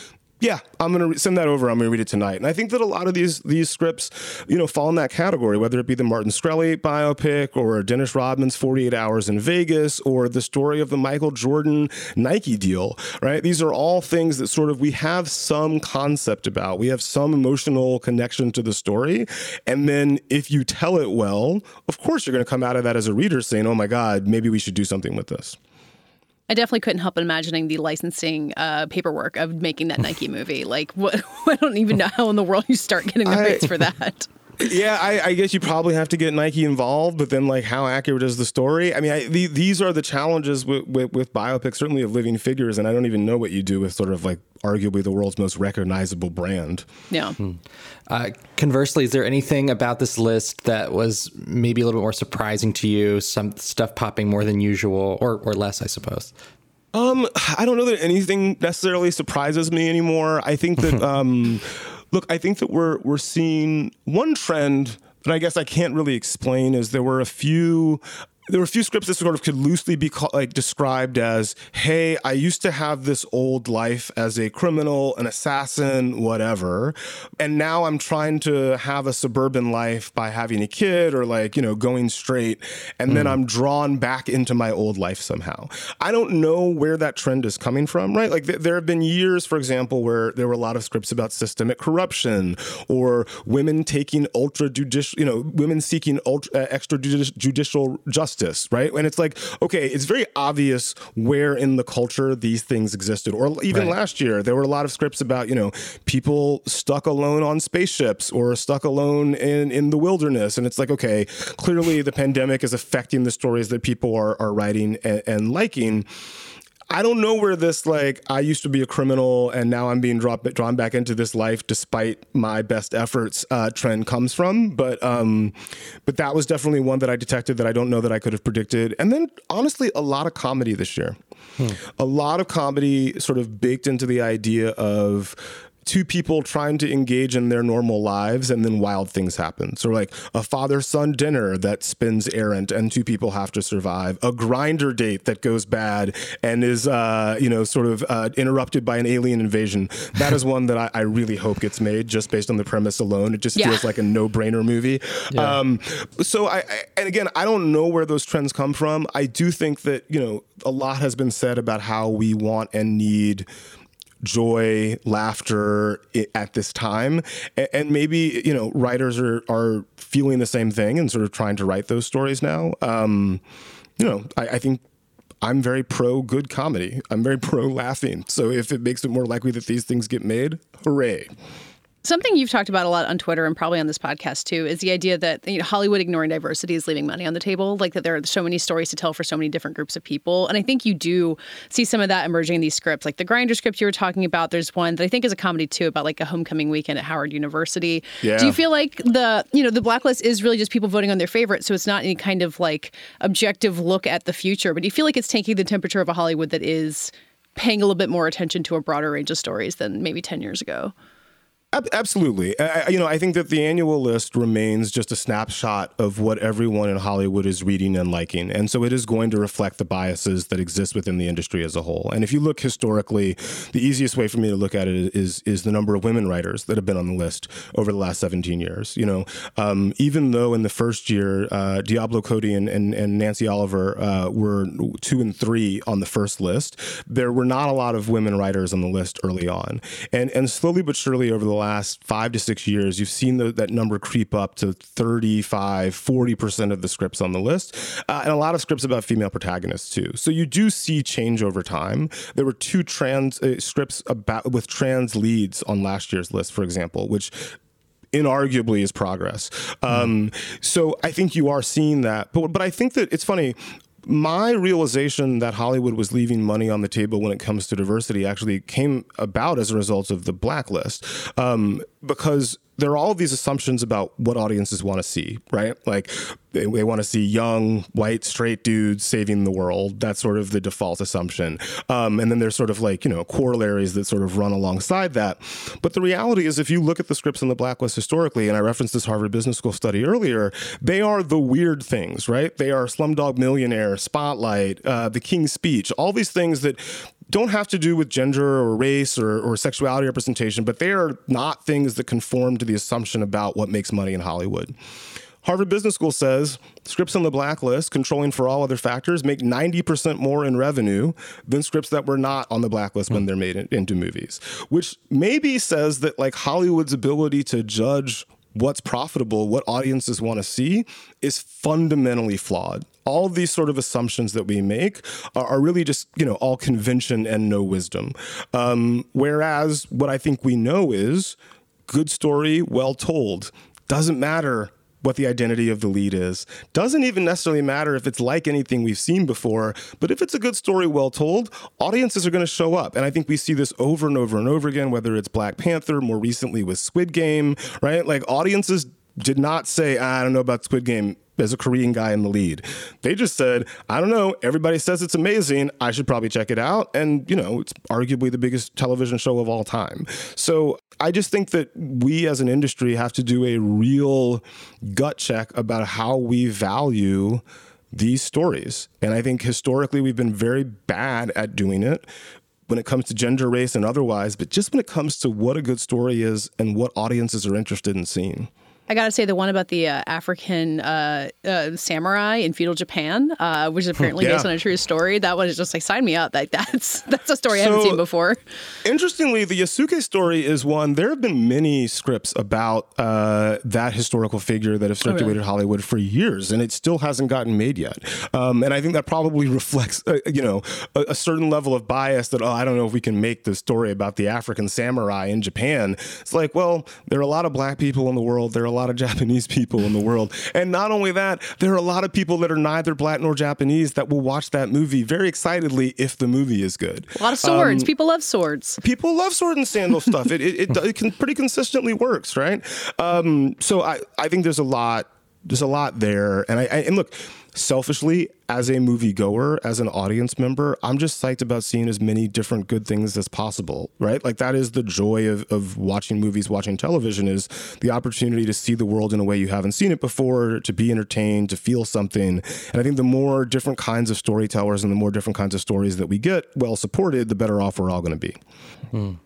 Yeah, I'm going to re- send that over. I'm going to read it tonight. And I think that a lot of these these scripts, you know, fall in that category, whether it be the Martin Shkreli biopic or Dennis Rodman's forty-eight hours in Vegas or the story of the Michael Jordan Nike deal, right? These are all things that sort of we have some concept about. We have some emotional connection to the story. And then if you tell it well, of course, you're going to come out of that as a reader saying, oh, my God, maybe we should do something with this. I definitely couldn't help but imagining the licensing uh, paperwork of making that Nike movie. Like, what, I don't even know how in the world you start getting the rights for that. Yeah, I, I guess you probably have to get Nike involved, but then, like, how accurate is the story? I mean, I, the, these are the challenges with, with, with biopics, certainly of living figures, and I don't even know what you do with sort of, like, arguably the world's most recognizable brand. Yeah. Hmm. Uh, conversely, is there anything about this list that was maybe a little bit more surprising to you, some stuff popping more than usual, or, or less, I suppose? Um, I don't know that anything necessarily surprises me anymore. I think that... um, Look, I think that we're we're seeing one trend that I guess I can't really explain is there were a few there were a few scripts that sort of could loosely be call, like described as, hey, I used to have this old life as a criminal, an assassin, whatever, and now I'm trying to have a suburban life by having a kid or like, you know, going straight, and mm. then I'm drawn back into my old life somehow. I don't know where that trend is coming from, right? Like th- there have been years, for example, where there were a lot of scripts about systemic corruption or women taking ultra judicial, you know, women seeking ultra uh, extrajudicial justice. Right. And it's like, OK, it's very obvious where in the culture these things existed. Or even right. last year, there were a lot of scripts about, you know, people stuck alone on spaceships or stuck alone in, in the wilderness. And it's like, OK, clearly the pandemic is affecting the stories that people are, are writing and, and liking. I don't know where this, like, I used to be a criminal and now I'm being drawn, drawn back into this life despite my best efforts uh, trend comes from. But um, but that was definitely one that I detected that I don't know that I could have predicted. And then, honestly, a lot of comedy this year. Hmm. A lot of comedy sort of baked into the idea of two people trying to engage in their normal lives and then wild things happen. So like a father-son dinner that spins errant and two people have to survive, a grinder date that goes bad and is, uh, you know, sort of uh, interrupted by an alien invasion. That is one that I, I really hope gets made just based on the premise alone. It just yeah. feels like a no-brainer movie. Yeah. Um, so I, I, and again, I don't know where those trends come from. I do think that, you know, a lot has been said about how we want and need joy, laughter at this time. And maybe, you know, writers are, are feeling the same thing and sort of trying to write those stories now. Um, you know, I, I think I'm very pro good comedy. I'm very pro laughing. So if it makes it more likely that these things get made, hooray. Something you've talked about a lot on Twitter and probably on this podcast, too, is the idea that, you know, Hollywood ignoring diversity is leaving money on the table, like that there are so many stories to tell for so many different groups of people. And I think you do see some of that emerging in these scripts, like the Grindr script you were talking about. There's one that I think is a comedy, too, about like a homecoming weekend at Howard University. Yeah. Do you feel like the, you know, the Blacklist is really just people voting on their favorite, so it's not any kind of like objective look at the future, but do you feel like it's taking the temperature of a Hollywood that is paying a little bit more attention to a broader range of stories than maybe ten years ago? Absolutely. I, you know, I think that the annual list remains just a snapshot of what everyone in Hollywood is reading and liking. And so it is going to reflect the biases that exist within the industry as a whole. And if you look historically, the easiest way for me to look at it is is the number of women writers that have been on the list over the last seventeen years. You know, um, even though in the first year, uh, Diablo Cody and, and, and Nancy Oliver uh, were two and three on the first list, there were not a lot of women writers on the list early on. And, and slowly but surely over the last five to six years, you've seen the, that number creep up to thirty-five, forty percent of the scripts on the list, uh, and a lot of scripts about female protagonists too. So you do see change over time. There were two trans uh, scripts about with trans leads on last year's list, for example, which inarguably is progress. Um, mm-hmm. So I think you are seeing that, but but I think that it's funny. My realization that Hollywood was leaving money on the table when it comes to diversity actually came about as a result of the Blacklist, um, because there are all these assumptions about what audiences want to see, right? Like they, they want to see young, white, straight dudes saving the world. That's sort of the default assumption. Um, and then there's sort of like, you know, corollaries that sort of run alongside that. But the reality is, if you look at the scripts in the Blacklist historically, and I referenced this Harvard Business School study earlier, they are the weird things, right? They are Slumdog Millionaire, Spotlight, uh, The King's Speech, all these things that don't have to do with gender or race or, or sexuality representation, but they are not things that conform to the assumption about what makes money in Hollywood. Harvard Business School says scripts on the Blacklist, controlling for all other factors, make ninety percent more in revenue than scripts that were not on the Blacklist when they're made in, into movies, which maybe says that like Hollywood's ability to judge what's profitable, what audiences want to see, is fundamentally flawed. All these sort of assumptions that we make are, are really just, you know, all convention and no wisdom. Um, whereas what I think we know is good story, well told, doesn't matter what the identity of the lead is. Doesn't even necessarily matter if it's like anything we've seen before, but if it's a good story well told, audiences are going to show up. And I think we see this over and over and over again, whether it's Black Panther, more recently with Squid Game, right? Like audiences did not say, I don't know about Squid Game, as a Korean guy in the lead. They just said, I don't know, everybody says it's amazing, I should probably check it out. And, you know, it's arguably the biggest television show of all time. So I just think that we as an industry have to do a real gut check about how we value these stories. And I think historically we've been very bad at doing it when it comes to gender, race, and otherwise, but just when it comes to what a good story is and what audiences are interested in seeing. I got to say, the one about the uh, African uh, uh, samurai in feudal Japan, uh, which is apparently yeah. based on a true story, that one is just like, sign me up. Like That's that's a story so, I haven't seen before. Interestingly, the Yasuke story is one. There have been many scripts about uh, that historical figure that have circulated oh, really? Hollywood for years, and it still hasn't gotten made yet. Um, and I think that probably reflects, uh, you know, a, a certain level of bias that, oh, I don't know if we can make the story about the African samurai in Japan. It's like, well, there are a lot of black people in the world. There are a lot of Japanese people in the world. And not only that, there are a lot of people that are neither black nor Japanese that will watch that movie very excitedly if the movie is good. A lot of swords. Um, people love swords. People love sword and sandal stuff. It it, it, it can pretty consistently works, right? Um, so I, I think there's a lot there's a lot there. And I, I and look, selfishly, as a moviegoer, as an audience member, I'm just psyched about seeing as many different good things as possible, right? Like that is the joy of, of watching movies, watching television, is the opportunity to see the world in a way you haven't seen it before, to be entertained, to feel something. And I think the more different kinds of storytellers and the more different kinds of stories that we get well supported, the better off we're all going to be. Mm.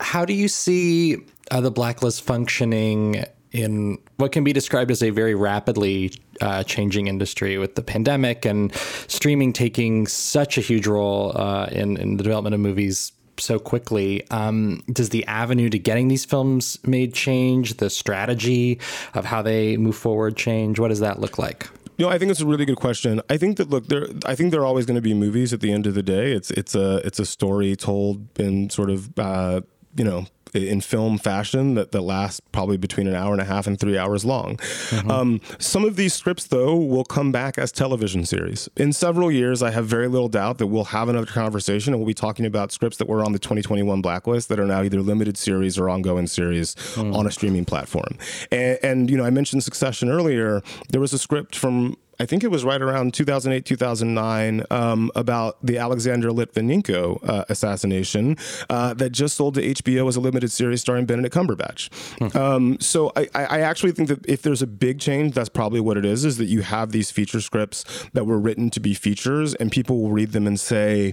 How do you see uh, the Blacklist functioning in what can be described as a very rapidly uh, changing industry, with the pandemic and streaming taking such a huge role uh, in, in the development of movies so quickly? Um, does the avenue to getting these films made change? The strategy of how they move forward change? What does that look like? You know, I think it's a really good question. I think that, look, there, I think there are always going to be movies at the end of the day. It's, it's a, it's a story told in sort of, uh, you know, in film fashion that, that lasts probably between an hour and a half and three hours long. Mm-hmm. Um, some of these scripts, though, will come back as television series. In several years, I have very little doubt that we'll have another conversation and we'll be talking about scripts that were on the twenty twenty-one blacklist that are now either limited series or ongoing series mm. on a streaming platform. And, and, you know, I mentioned Succession earlier. There was a script from, I think it was right around two thousand eight, two thousand nine, um, about the Alexander Litvinenko uh, assassination uh, that just sold to H B O as a limited series starring Benedict Cumberbatch. Hmm. Um, so I, I actually think that if there's a big change, that's probably what it is, is that you have these feature scripts that were written to be features, and people will read them and say,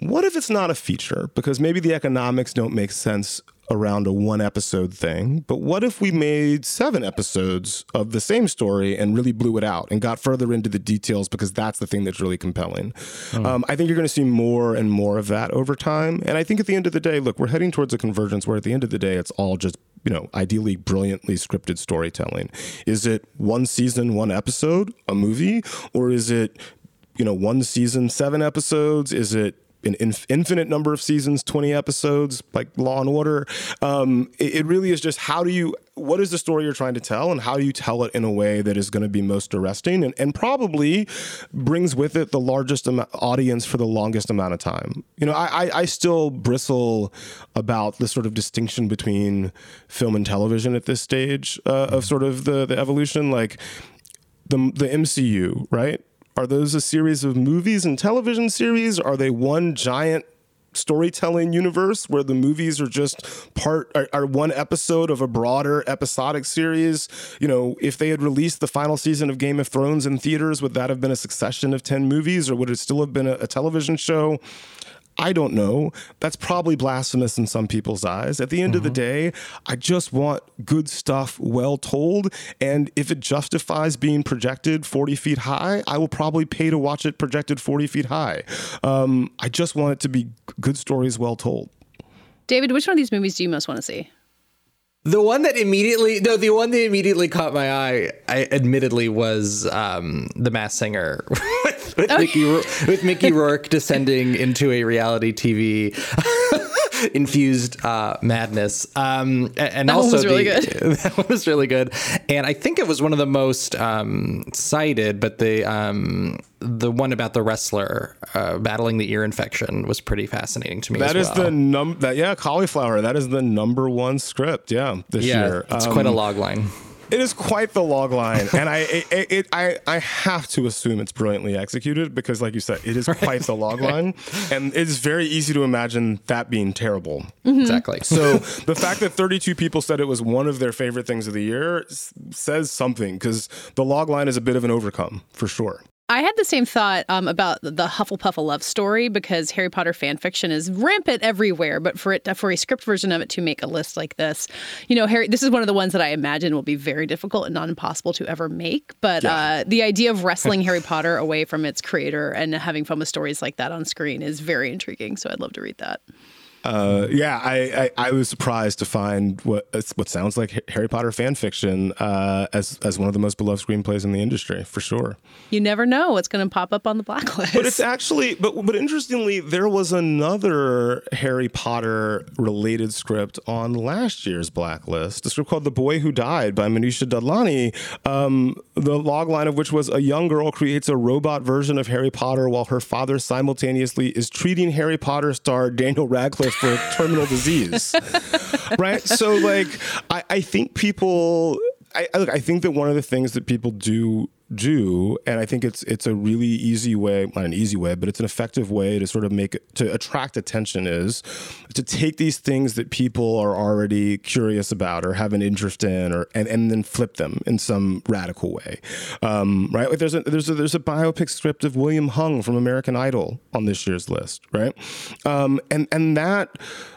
what if it's not a feature? Because maybe the economics don't make sense around a one episode thing, but what if we made seven episodes of the same story and really blew it out and got further into the details, because that's the thing that's really compelling. Mm. Um, I think you're going to see more and more of that over time. And I think at the end of the day, look, we're heading towards a convergence where at the end of the day, it's all just, you know, ideally brilliantly scripted storytelling. Is it one season, one episode, a movie, or is it, you know, one season, seven episodes? Is it an inf- infinite number of seasons, twenty episodes, like Law and Order? Um, it, it really is just, how do you, what is the story you're trying to tell, and how do you tell it in a way that is going to be most arresting and, and probably brings with it the largest am- audience for the longest amount of time? You know, I, I, I still bristle about the sort of distinction between film and television at this stage uh, of sort of the, the evolution, like the the M C U, right? Are those a series of movies and television series? Are they one giant storytelling universe where the movies are just part, are, are one episode of a broader episodic series? You know, if they had released the final season of Game of Thrones in theaters, would that have been a succession of ten movies, or would it still have been a, a television show? I don't know. That's probably blasphemous in some people's eyes. At the end mm-hmm. of the day, I just want good stuff well told. And if it justifies being projected forty feet high, I will probably pay to watch it projected forty feet high. Um, I just want it to be good stories well told. David, which one of these movies do you most want to see? The one that immediately, no, the one that immediately caught my eye, I admittedly, was um, The Masked Singer with, with, okay. Mickey, with Mickey Rourke descending into a reality T V infused uh, madness. Um, and and that also, one was really the, good. That one was really good, and I think it was one of the most um, cited. But the um, the one about the wrestler uh, battling the ear infection was pretty fascinating to me. That as is well. the num that yeah cauliflower. That is the number one script. Yeah. This yeah, year. It's um, quite a log line. It is quite the log line. And I it, it I I have to assume it's brilliantly executed, because like you said, it is right. quite the log line. And it is very easy to imagine that being terrible. Mm-hmm. Exactly. So the fact that thirty-two people said it was one of their favorite things of the year says something, because the log line is a bit of an overcome for sure. I had the same thought um, about the Hufflepuff a love story, because Harry Potter fan fiction is rampant everywhere. But for it, for a script version of it to make a list like this, you know, Harry, this is one of the ones that I imagine will be very difficult and not impossible to ever make. But yeah. uh, the idea of wrestling Harry Potter away from its creator and having fun with stories like that on screen is very intriguing. So I'd love to read that. Uh, yeah, I, I, I was surprised to find what what sounds like Harry Potter fan fiction uh, as as one of the most beloved screenplays in the industry, for sure. You never know what's going to pop up on the blacklist. But it's actually, but but interestingly, there was another Harry Potter related script on last year's blacklist. A script called "The Boy Who Died" by Manisha Dadlani. Um, the logline of which was, "A young girl creates a robot version of Harry Potter while her father simultaneously is treating Harry Potter star Daniel Radcliffe" for terminal disease. Right? So like, I, I think people, I, I, look, I think that one of the things that people do do, and I think it's it's a really easy way, not an easy way, but it's an effective way to sort of make, to attract attention, is to take these things that people are already curious about or have an interest in, or and, and then flip them in some radical way, um, right? Like there's a there's a there's a biopic script of William Hung from American Idol on this year's list, right? Um, and and that.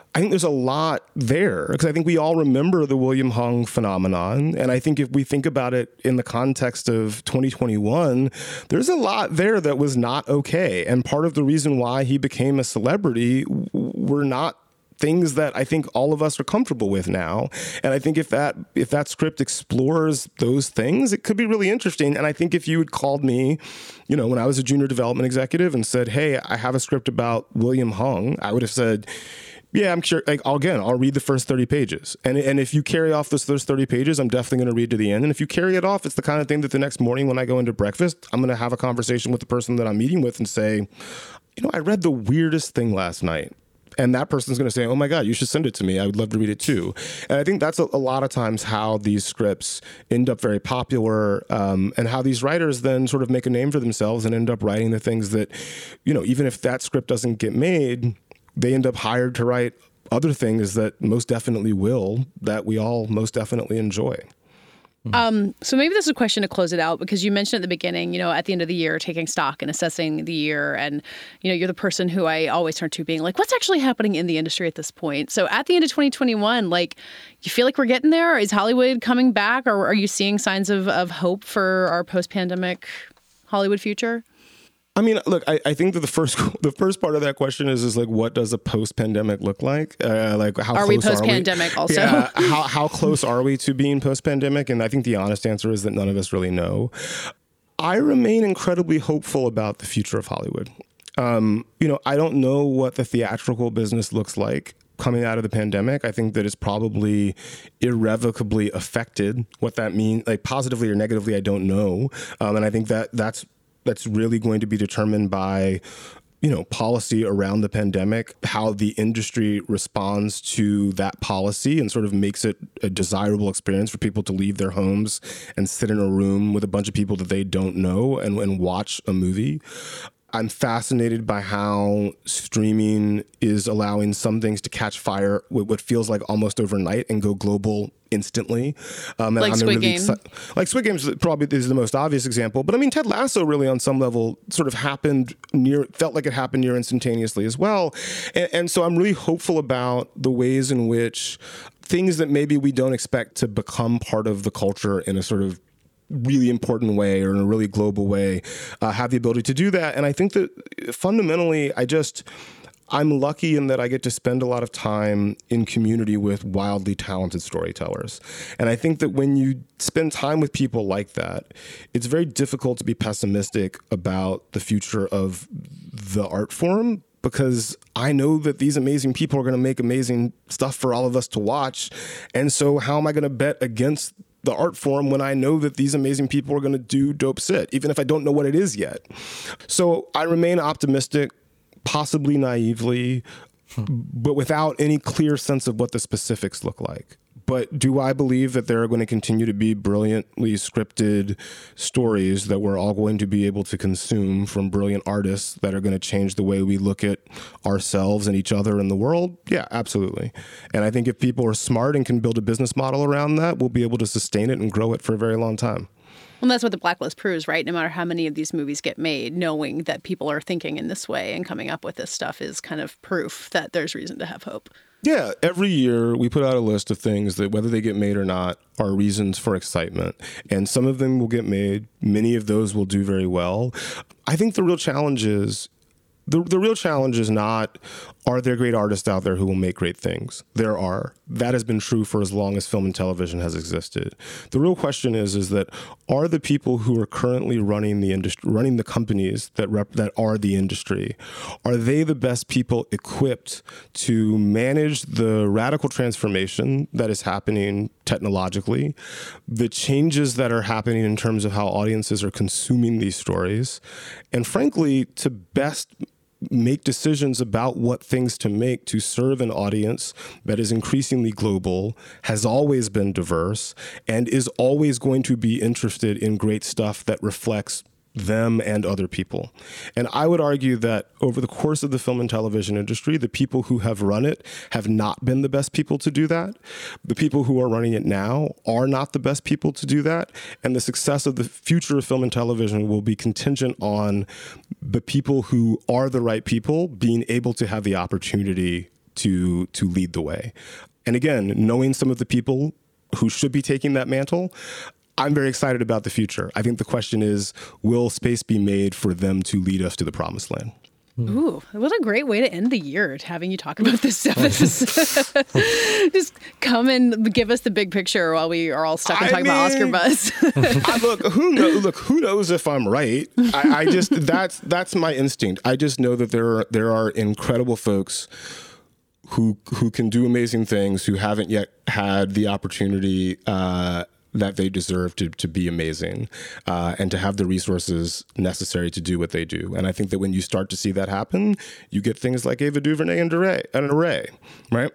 I think there's a lot there, because I think we all remember the William Hung phenomenon. And I think if we think about it in the context of twenty twenty-one, there's a lot there that was not okay. And part of the reason why he became a celebrity were not things that I think all of us are comfortable with now. And I think if that if that script explores those things, it could be really interesting. And I think if you had called me, you know, when I was a junior development executive and said, hey, I have a script about William Hung, I would have said, Yeah, I'm sure. Like, again, I'll read the first thirty pages. And and if you carry off those first thirty pages, I'm definitely going to read to the end. And if you carry it off, it's the kind of thing that the next morning when I go into breakfast, I'm going to have a conversation with the person that I'm meeting with and say, you know, I read the weirdest thing last night. And that person's going to say, oh, my God, you should send it to me. I would love to read it, too. And I think that's a, a lot of times how these scripts end up very popular, um, and how these writers then sort of make a name for themselves and end up writing the things that, you know, even if that script doesn't get made, they end up hired to write other things that most definitely will, that we all most definitely enjoy. Um, so maybe this is a question to close it out, because you mentioned at the beginning, you know, at the end of the year, taking stock and assessing the year. And, you know, you're the person who I always turn to being like, what's actually happening in the industry at this point? So at the end of twenty twenty-one, like, you feel like we're getting there? Is Hollywood coming back, or are you seeing signs of, of hope for our post-pandemic Hollywood future? I mean, look, I, I think that the first the first part of that question is is like, what does a post-pandemic look like? Uh, like, how are we post-pandemic also? Yeah, how how close are we to being post-pandemic? And I think the honest answer is that none of us really know. I remain incredibly hopeful about the future of Hollywood. Um, you know, I don't know what the theatrical business looks like coming out of the pandemic. I think that it's probably irrevocably affected. What that means, like positively or negatively, I don't know. Um, and I think that that's That's really going to be determined by, you know, policy around the pandemic, how the industry responds to that policy and sort of makes it a desirable experience for people to leave their homes and sit in a room with a bunch of people that they don't know and, and watch a movie. I'm fascinated by how streaming is allowing some things to catch fire with what feels like almost overnight and go global instantly. Um, and like I'm Squid really Game. Exci- like Squid Game is probably is the most obvious example. But I mean, Ted Lasso really on some level sort of happened near, felt like it happened near instantaneously as well. And, and so I'm really hopeful about the ways in which things that maybe we don't expect to become part of the culture in a sort of really important way or in a really global way, uh, have the ability to do that. And I think that fundamentally, I just, I'm lucky in that I get to spend a lot of time in community with wildly talented storytellers. And I think that when you spend time with people like that, it's very difficult to be pessimistic about the future of the art form, because I know that these amazing people are going to make amazing stuff for all of us to watch. And so how am I going to bet against the art form when I know that these amazing people are going to do dope shit, even if I don't know what it is yet? So I remain optimistic, possibly naively, hmm. but without any clear sense of what the specifics look like. But do I believe that there are going to continue to be brilliantly scripted stories that we're all going to be able to consume from brilliant artists that are going to change the way we look at ourselves and each other and the world? Yeah, absolutely. And I think if people are smart and can build a business model around that, we'll be able to sustain it and grow it for a very long time. Well, that's what The Blacklist proves, right? No matter how many of these movies get made, knowing that people are thinking in this way and coming up with this stuff is kind of proof that there's reason to have hope. Yeah, every year we put out a list of things that, whether they get made or not, are reasons for excitement. And some of them will get made. Many of those will do very well. I think the real challenge is, the, the real challenge is not, are there great artists out there who will make great things? There are. That has been true for as long as film and television has existed. The real question is, is that are the people who are currently running the industry, running the companies that rep, that are the industry, are they the best people equipped to manage the radical transformation that is happening technologically, the changes that are happening in terms of how audiences are consuming these stories, and frankly, to best make decisions about what things to make to serve an audience that is increasingly global, has always been diverse, and is always going to be interested in great stuff that reflects them and other people. And I would argue that over the course of the film and television industry, the people who have run it have not been the best people to do that. The people who are running it now are not the best people to do that. And the success of the future of film and television will be contingent on the people who are the right people being able to have the opportunity to, to lead the way. And again, knowing some of the people who should be taking that mantle, I'm very excited about the future. I think the question is, will space be made for them to lead us to the promised land? Ooh, what a great way to end the year, having you talk about this stuff. Just come and give us the big picture while we are all stuck and talking about Oscar buzz. I, look, who know, look, who knows if I'm right? I, I just, that's that's my instinct. I just know that there are, there are incredible folks who who can do amazing things, who haven't yet had the opportunity uh, that they deserve to to be amazing, uh, and to have the resources necessary to do what they do. And I think that when you start to see that happen, you get things like Ava DuVernay and an array, right?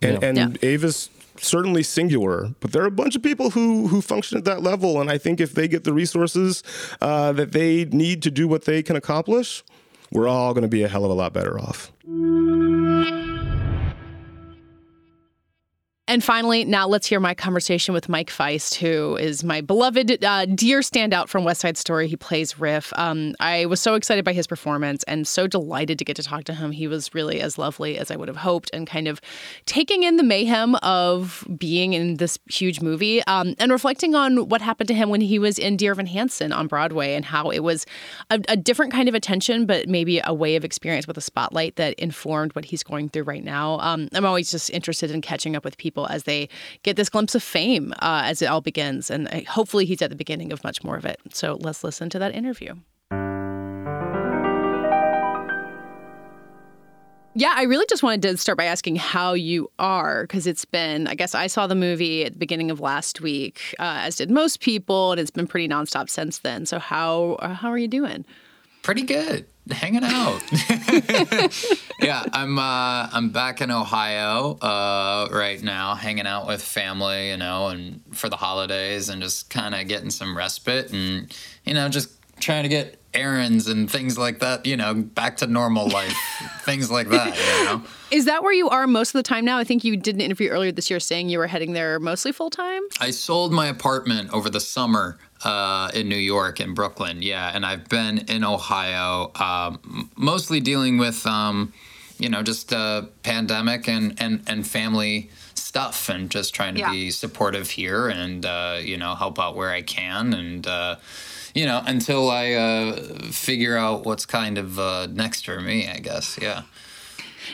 And, yeah. and yeah. Ava's certainly singular, but there are a bunch of people who who function at that level. And I think if they get the resources uh, that they need to do what they can accomplish, we're all going to be a hell of a lot better off. And finally, now let's hear my conversation with Mike Faist, who is my beloved uh, dear standout from West Side Story. He plays Riff. Um, I was so excited by his performance and so delighted to get to talk to him. He was really as lovely as I would have hoped and kind of taking in the mayhem of being in this huge movie um, and reflecting on what happened to him when he was in Dear Evan Hansen on Broadway and how it was a, a different kind of attention, but maybe a way of experience with a spotlight that informed what he's going through right now. Um, I'm always just interested in catching up with people as they get this glimpse of fame uh, as it all begins. And I, hopefully he's at the beginning of much more of it. So let's listen to that interview. Yeah, I really just wanted to start by asking how you are, because it's been, I guess I saw the movie at the beginning of last week, uh, as did most people, and it's been pretty nonstop since then. So how uh, how are you doing? Pretty good. Hanging out. yeah, I'm uh, I'm back in Ohio uh, right now, hanging out with family, you know, and for the holidays and just kind of getting some respite and, you know, just trying to get errands and things like that, you know, back to normal life, things like that, you know. Is that where you are most of the time now? I think you did an interview earlier this year saying you were heading there mostly full time. I sold my apartment over the summer uh, in New York and Brooklyn. Yeah. And I've been in Ohio, um, mostly dealing with, um, you know, just uh pandemic and, and, and family stuff and just trying to yeah. be supportive here and, uh, you know, help out where I can. And, uh, you know, until I uh, figure out what's kind of uh, next for me, I guess. Yeah.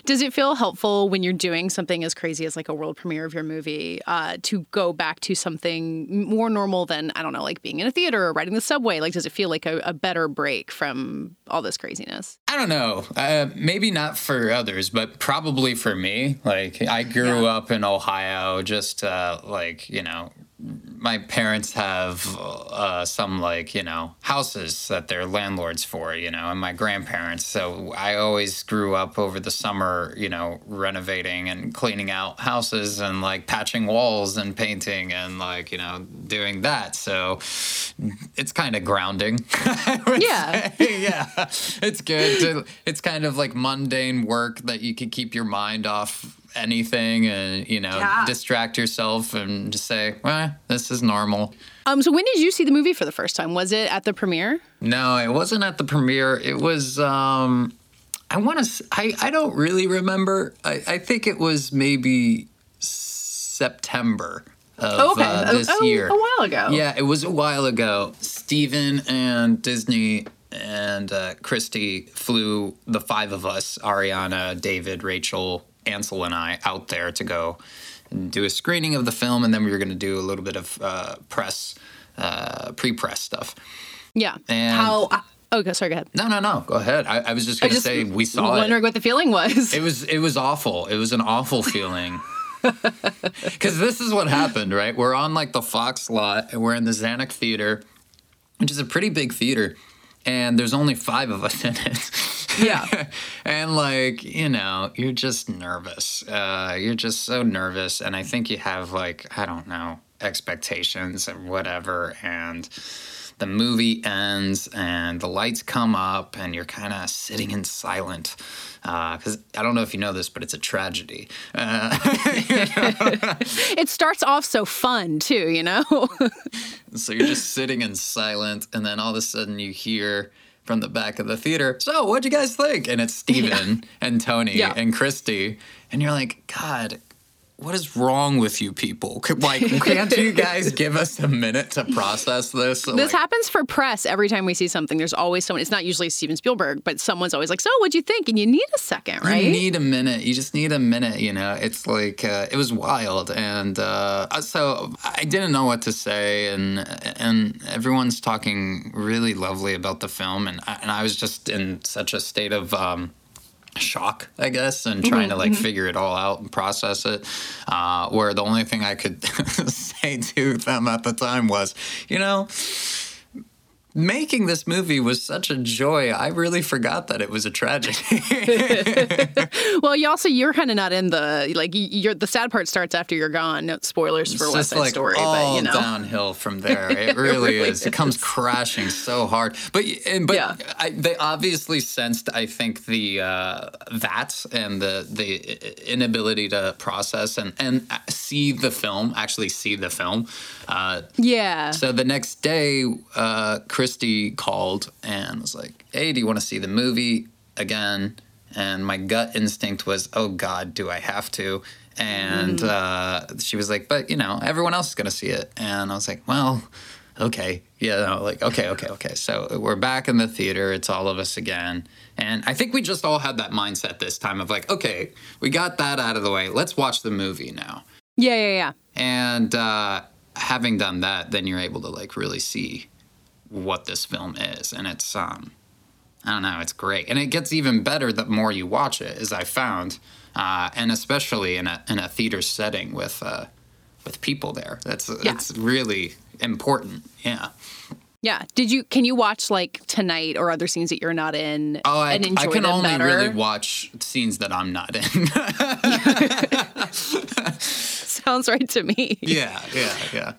Does it feel helpful when you're doing something as crazy as like a world premiere of your movie uh, to go back to something more normal than, I don't know, like being in a theater or riding the subway? Like, does it feel like a, a better break from all this craziness? I don't know. Uh, maybe not for others, but probably for me. Like, I grew yeah. up in Ohio, just uh, like, you know, my parents have uh, some, like, you know, houses that they're landlords for, you know, and my grandparents. So I always grew up over the summer, you know, renovating and cleaning out houses and, like, patching walls and painting and, like, you know, doing that. So it's kind of grounding. Yeah. Say. Yeah. It's good. To, it's kind of like mundane work that you can keep your mind off anything and, you know, yeah. distract yourself and just say, well, this is normal. Um, so when did you see the movie for the first time? Was it at the premiere? No, it wasn't at the premiere. It was, um, I want to, I, I don't really remember. I, I think it was maybe September of oh, okay. uh, this oh, year. A while ago. Yeah, it was a while ago. Steven and Disney and uh, Christy flew the five of us, Ariana, David, Rachel, Ansel and I out there to go and do a screening of the film, and then we were going to do a little bit of uh, press, uh, pre-press stuff. Yeah. And How? I, oh, go, sorry. Go ahead. No, no, no. Go ahead. I, I was just going to say we saw wondering it. Wondering what the feeling was. It was. It was awful. It was an awful feeling. Because this is what happened, right? We're on like the Fox lot, and we're in the Zanuck Theater, which is a pretty big theater, and there's only five of us in it. Yeah. And, like, you know, you're just nervous. Uh, you're just so nervous. And I think you have, like, I don't know, expectations and whatever. And the movie ends and the lights come up and you're kind of sitting in silent. Because uh, I don't know if you know this, but it's a tragedy. Uh, you know? [LAUGHS] It starts off so fun, too, you know? So you're just sitting in silent. And then all of a sudden you hear from the back of the theater, so what'd you guys think? And it's Steven yeah. and Tony yeah. and Christy. And you're like, God, what is wrong with you people? Like, can't you guys give us a minute to process this? This like, happens for press every time we see something. There's always someone. It's not usually Steven Spielberg, but someone's always like, so what'd you think? And you need a second, right? You need a minute. You just need a minute, you know? It's like, uh, it was wild. And uh, so I didn't know what to say. And and everyone's talking really lovely about the film. And I, and I was just in such a state of um, shock, I guess, and trying mm-hmm, to like mm-hmm. figure it all out and process it. Uh, where the only thing I could say to them at the time was, you know, making this movie was such a joy. I really forgot that it was a tragedy. Well, you also you're kind of not in the like. You're, the sad part starts after you're gone. No spoilers for West Side like Story, all but you know, downhill from there. It really, it really is. is. It comes crashing so hard. But and, but yeah. I, they obviously sensed, I think, the uh, that and the the inability to process and and see the film, actually see the film. Uh, yeah. So the next day, uh, Christy called and was like, hey, do you want to see the movie again? And my gut instinct was, oh, God, do I have to? And mm. uh, she was like, but, you know, everyone else is going to see it. And I was like, well, okay. Yeah, no, like, okay, okay, okay. So we're back in the theater. It's all of us again. And I think we just all had that mindset this time of like, okay, we got that out of the way. Let's watch the movie now. Yeah, yeah, yeah. And uh, having done that, then you're able to, like, really see what this film is. And it's, um, I don't know, it's great. And it gets even better the more you watch it, as I found, uh, and especially in a in a theater setting with uh, with people there. That's yeah. That's really important, yeah. Yeah. Did you, can you watch, like, tonight or other scenes that you're not in oh, I, and enjoy them better? I can only really watch scenes that I'm not in. Sounds right to me. Yeah, yeah, yeah.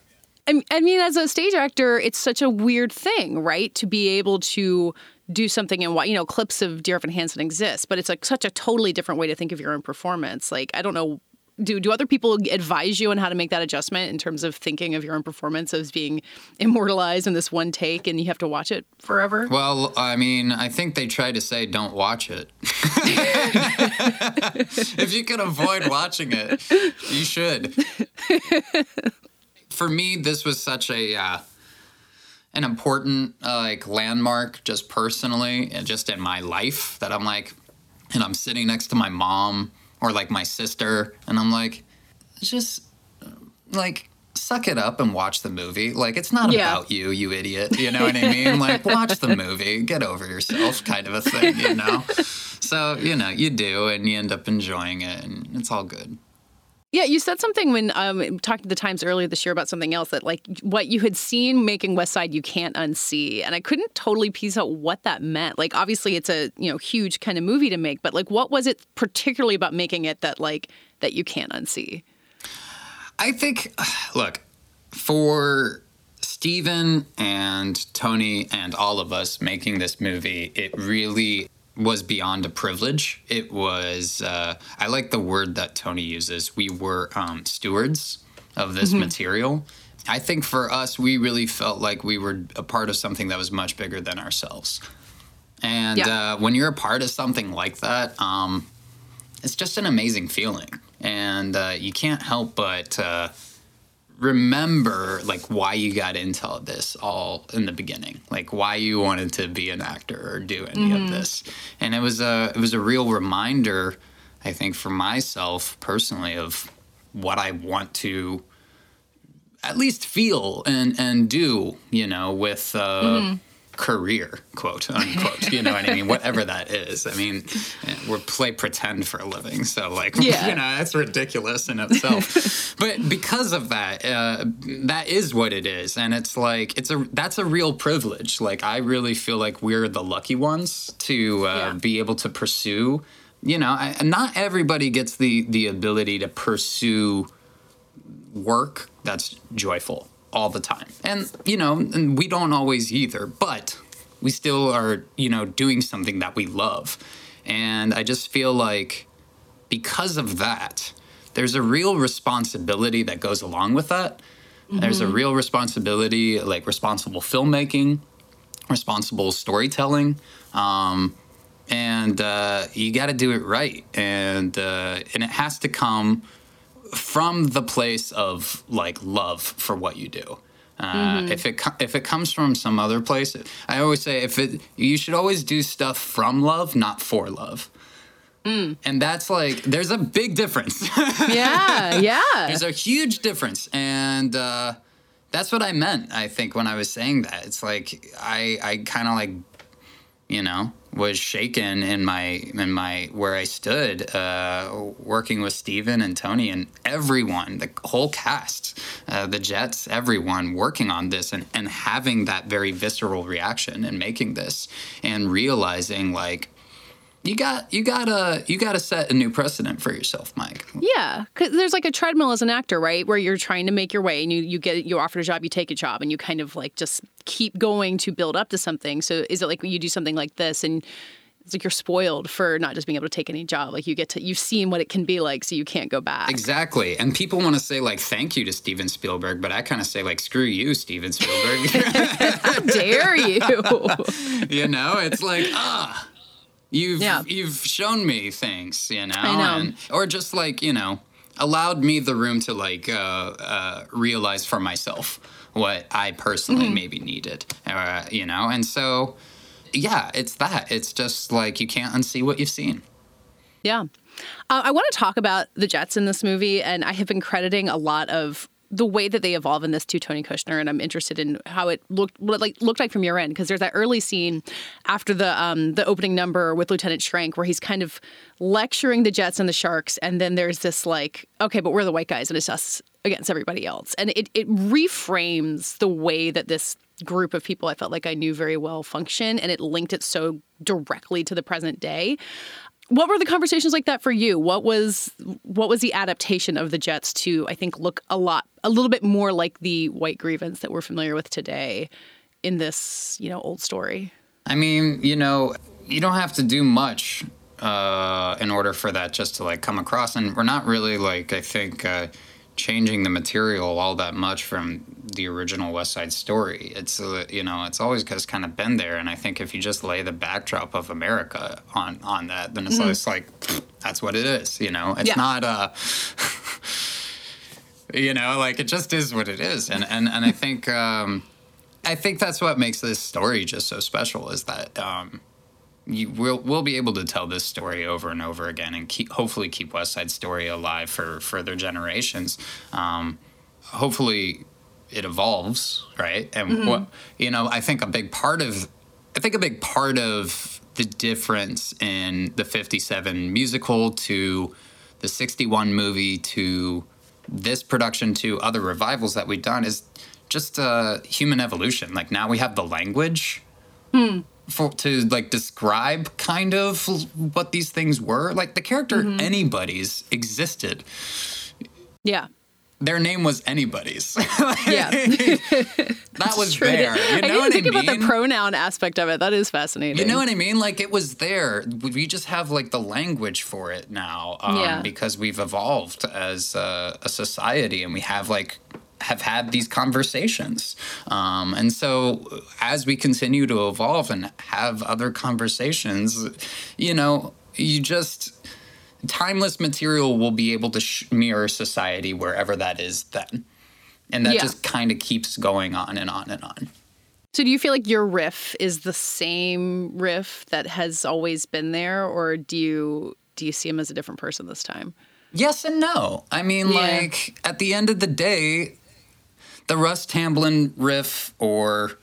I mean, as a stage actor, it's such a weird thing, right? To be able to do something and, you know, clips of Dear Evan Hansen exist, but it's like such a totally different way to think of your own performance. Like, I don't know, do do other people advise you on how to make that adjustment in terms of thinking of your own performance as being immortalized in this one take and you have to watch it forever? Well, I mean, I think they try to say don't watch it. If you can avoid watching it, you should. For me, this was such a uh, an important uh, like landmark, just personally and just in my life, that I'm like, and I'm sitting next to my mom or like my sister, and I'm like, just like suck it up and watch the movie. Like, it's not yeah. about you, you idiot. You know what I mean? Like, watch the movie, get over yourself, kind of a thing. You know? So you know, you do, and you end up enjoying it, and it's all good. Yeah, you said something when um, we talked to the Times earlier this year about something else, that like what you had seen making West Side, you can't unsee. And I couldn't totally piece out what that meant. Like, obviously, it's a, you know, huge kind of movie to make, but like, what was it particularly about making it that like that you can't unsee? I think, look, for Steven and Tony and all of us making this movie, it really was beyond a privilege. It was, uh, I like the word that Tony uses. We were um, stewards of this mm-hmm. material. I think for us, we really felt like we were a part of something that was much bigger than ourselves. And yeah. uh, when you're a part of something like that, um, it's just an amazing feeling. And uh, you can't help but uh, remember like why you got into this all in the beginning, like why you wanted to be an actor or do any mm-hmm. of this. And it was a it was a real reminder, I think, for myself personally, of what I want to at least feel and and do, you know, with uh mm-hmm. career, quote unquote, you know what I mean? Whatever that is. I mean, we're play pretend for a living. So like, yeah. you know, that's ridiculous in itself. But because of that, uh, that is what it is. And it's like, it's a, that's a real privilege. Like, I really feel like we're the lucky ones to uh, yeah. be able to pursue, you know, I, not everybody gets the, the ability to pursue work that's joyful all the time. And, you know, and we don't always either, but we still are, you know, doing something that we love. And I just feel like because of that, there's a real responsibility that goes along with that. Mm-hmm. There's a real responsibility, like responsible filmmaking, responsible storytelling. Um, and uh, you got to do it right. And uh, and it has to come from the place of like love for what you do. Uh, mm-hmm. If it if it comes from some other place, I always say if it you should always do stuff from love, not for love. Mm. And that's like there's a big difference. Yeah, yeah. There's a huge difference, and uh, that's what I meant. I think when I was saying that, it's like I I kind of like you know, was shaken in my in my where I stood, uh, working with Steven and Tony and everyone, the whole cast, uh, the Jets, everyone working on this and, and having that very visceral reaction and making this and realizing like, You got you gotta you gotta set a new precedent for yourself, Mike. Yeah, because there's like a treadmill as an actor, right? Where you're trying to make your way, and you you get you offered a job, you take a job, and you kind of like just keep going to build up to something. So is it like when you do something like this, and it's like you're spoiled for not just being able to take any job? Like you get to you've seen what it can be like, so you can't go back. Exactly. And people want to say like thank you to Steven Spielberg, but I kind of say like screw you, Steven Spielberg. How dare you? You know, it's like ah. Uh, You've yeah. you've shown me things, you know, I know. And, or just like, you know, allowed me the room to like uh, uh, realize for myself what I personally mm-hmm. maybe needed, uh, you know. And so, yeah, it's that. It's just like you can't unsee what you've seen. Yeah. Uh, I want to talk about the Jets in this movie, and I have been crediting a lot of the way that they evolve in this to Tony Kushner, and I'm interested in how it looked what it like looked like from your end, because there's that early scene after the um, the opening number with Lieutenant Shrank where he's kind of lecturing the Jets and the Sharks, and then there's this like, okay, but we're the white guys and it's us against everybody else, and it it reframes the way that this group of people I felt like I knew very well function, and it linked it so directly to the present day. What were the conversations like that for you? What was what was the adaptation of the Jets to, I think, look a lot, a little bit more like the white grievance that we're familiar with today in this, you know, old story? I mean, you know, you don't have to do much uh, in order for that just to, like, come across. And we're not really, like, I think, uh, changing the material all that much from the original West Side Story. It's, uh, you know, it's always just kind of been there. And I think if you just lay the backdrop of America on, on that, then it's mm-hmm. always like, that's what it is, you know? It's yeah. not, uh, you know, like, it just is what it is. And, and, and I think, um, I think that's what makes this story just so special is that, um, You, we'll we'll be able to tell this story over and over again, and keep, hopefully keep West Side Story alive for further generations. Um, hopefully, it evolves, right? And mm-hmm. what you know, I think a big part of, I think a big part of the difference in the fifty-seven musical to the sixty-one movie to this production to other revivals that we've done is just uh, human evolution. Like now we have the language. Mm. For, to like describe kind of what these things were, like the character mm-hmm. anybody's existed. Yeah, their name was anybody's. Yeah, that was true. There. You know I didn't what think I mean? About the pronoun aspect of it. That is fascinating. You know what I mean? Like it was there. We just have like the language for it now, um, yeah. because we've evolved as a, a society, and we have like. have had these conversations. Um, and so as we continue to evolve and have other conversations, you know, you just, timeless material will be able to sh- mirror society wherever that is then. And that yeah. just kind of keeps going on and on and on. So do you feel like your riff is the same riff that has always been there, or do you do you see him as a different person this time? Yes and no. I mean, yeah. like, at the end of the day, the Russ Tamblyn riff or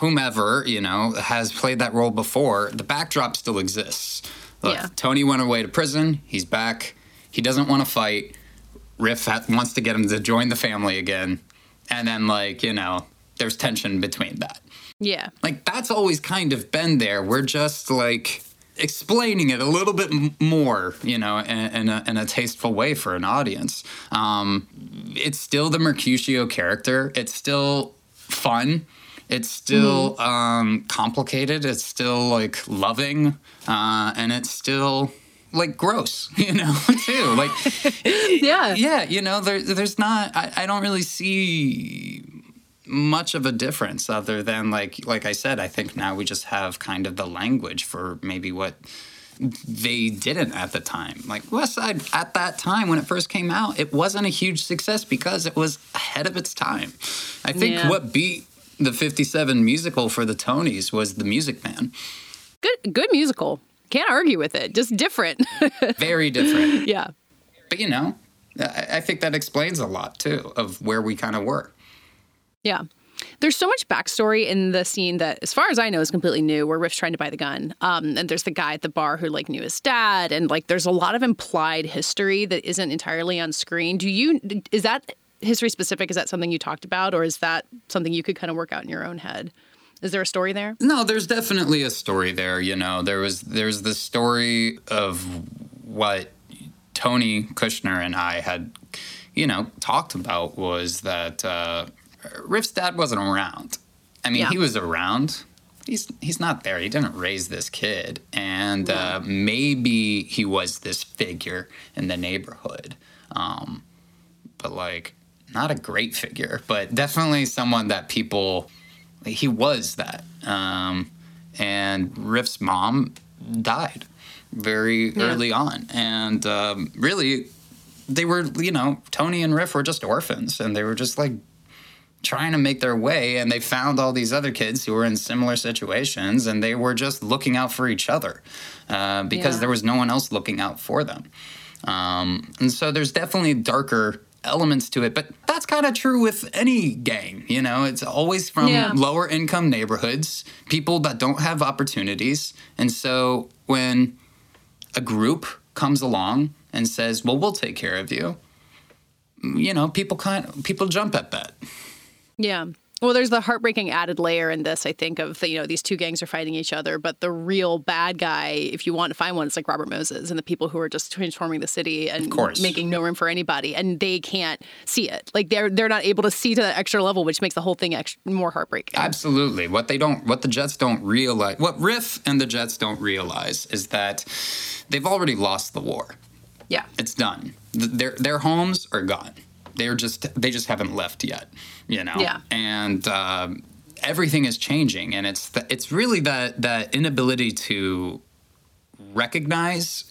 whomever, you know, has played that role before. The backdrop still exists. Look, yeah. Tony went away to prison. He's back. He doesn't want to fight. Riff ha- wants to get him to join the family again. And then, like, you know, there's tension between that. Yeah. Like, that's always kind of been there. We're just, like... explaining it a little bit more, you know, in, in, a, in a tasteful way for an audience. Um, it's still the Mercutio character. It's still fun. It's still mm-hmm. um, complicated. It's still, like, loving. Uh, and it's still, like, gross, you know, too. Like, yeah. Yeah, you know, there, there's not, I, I don't really see much of a difference other than, like like I said, I think now we just have kind of the language for maybe what they didn't at the time. Like West Side, at that time when it first came out, it wasn't a huge success because it was ahead of its time. I think yeah. what beat the fifty-seven musical for the Tonys was The Music Man. Good, good musical. Can't argue with it. Just different. Very different. Yeah. But, you know, I, I think that explains a lot, too, of where we kind of were. Yeah. There's so much backstory in the scene that, as far as I know, is completely new, where Riff's trying to buy the gun. Um, and there's the guy at the bar who, like, knew his dad. And, like, there's a lot of implied history that isn't entirely on screen. Do you, is that history specific? Is that something you talked about? Or is that something you could kind of work out in your own head? Is there a story there? No, there's definitely a story there. You know, there was, there's the story of what Tony Kushner and I had, you know, talked about was that uh, Riff's dad wasn't around. I mean, yeah. he was around. He's he's not there. He didn't raise this kid. And yeah. uh, maybe he was this figure in the neighborhood. Um, but, like, not a great figure, but definitely someone that people... He was that. Um, and Riff's mom died very yeah. early on. And um, really, they were, you know, Tony and Riff were just orphans. And they were just, like, trying to make their way. And they found all these other kids who were in similar situations. And they were just looking out for each other uh, because yeah. there was no one else looking out for them. Um, and so there's definitely darker elements to it, but that's kind of true with any gang, you know. It's always from yeah. lower income neighborhoods, people that don't have opportunities. And so when a group comes along and says, well, we'll take care of you, you know, people kind of, people jump at that. Yeah. Well, there's the heartbreaking added layer in this, I think, of, the, you know, these two gangs are fighting each other, but the real bad guy, if you want to find one, it's like Robert Moses and the people who are just transforming the city and making no room for anybody, and they can't see it. Like, they're they're not able to see to that extra level, which makes the whole thing extra, more heartbreaking. Absolutely. What they don't, what the Jets don't realize, what Riff and the Jets don't realize is that they've already lost the war. Yeah. It's done. Their their homes are gone. They're just, they just haven't left yet, you know? Yeah. And uh, everything is changing. And it's th- it's really that, that inability to recognize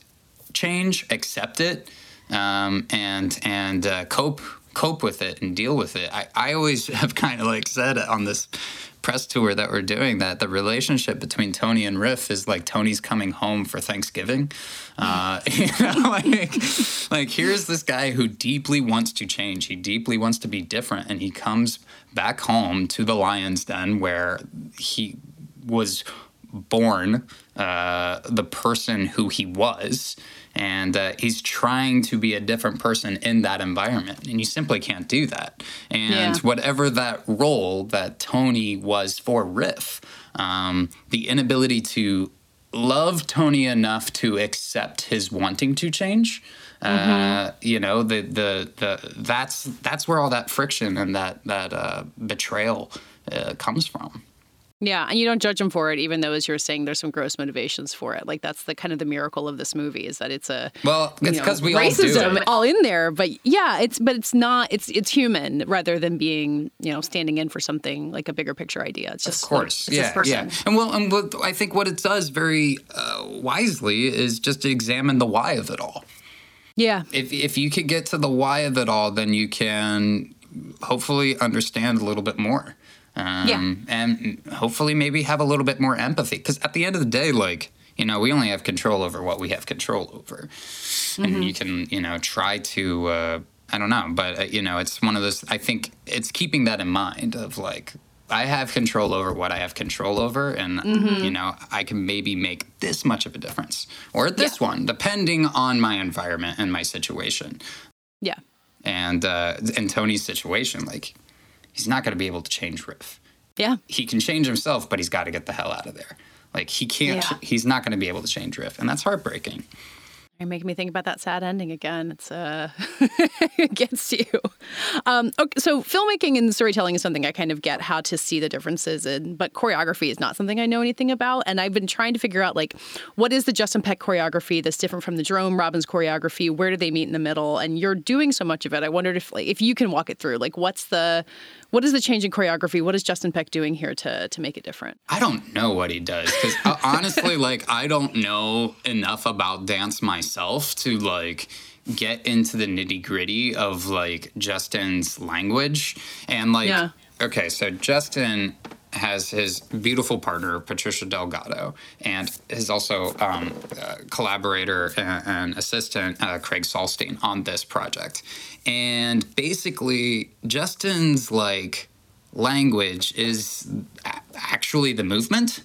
change, accept it, um, and and uh, cope cope with it and deal with it. I, I always have kind of like said on this press tour that we're doing that the relationship between Tony and Riff is like Tony's coming home for Thanksgiving. Uh, you know, like, like here's this guy who deeply wants to change. He deeply wants to be different. And he comes back home to the lion's den where he was born uh, the person who he was. And uh, he's trying to be a different person in that environment. And you simply can't do that. And yeah. whatever that role that Tony was for Riff, um, the inability to love Tony enough to accept his wanting to change, mm-hmm. uh, you know, the, the the that's that's where all that friction and that, that uh, betrayal uh, comes from. Yeah, and you don't judge him for it, even though, as you were saying, there's some gross motivations for it. Like, that's the kind of the miracle of this movie is that it's a well, it's because we racism all do it. all in there. But yeah, it's but it's not it's it's human rather than being, you know, standing in for something like a bigger picture idea. It's just of course, like, it's yeah, person. yeah. And well, and what, I think what it does very uh, wisely is just to examine the why of it all. Yeah, if if you could get to the why of it all, then you can hopefully understand a little bit more. Um, yeah. And hopefully maybe have a little bit more empathy. Because at the end of the day, like, you know, we only have control over what we have control over. Mm-hmm. And you can, you know, try to, uh, I don't know. But, uh, you know, it's one of those, I think it's keeping that in mind of, like, I have control over what I have control over. And, mm-hmm. you know, I can maybe make this much of a difference. Or this yeah. one, depending on my environment and my situation. Yeah. And, uh, and Tony's situation, like... He's not going to be able to change Riff. Yeah. He can change himself, but he's got to get the hell out of there. Like, he can't, yeah. he's not going to be able to change Riff. And that's heartbreaking. You're making me think about that sad ending again. It's uh, against you. Um, okay, so filmmaking and storytelling is something I kind of get how to see the differences in, but choreography is not something I know anything about. And I've been trying to figure out, like, what is the Justin Peck choreography that's different from the Jerome Robbins choreography? Where do they meet in the middle? And you're doing so much of it. I wondered if, like, if you can walk it through. Like, what's the... What is the change in choreography? What is Justin Peck doing here to to make it different? I don't know what he does because honestly, like, I don't know enough about dance myself to, like, get into the nitty gritty of, like, Justin's language. And, like, yeah. okay, so Justin has his beautiful partner, Patricia Delgado, and his also um, uh, collaborator and, and assistant, uh, Craig Salstein, on this project. And basically, Justin's, like, language is actually the movement.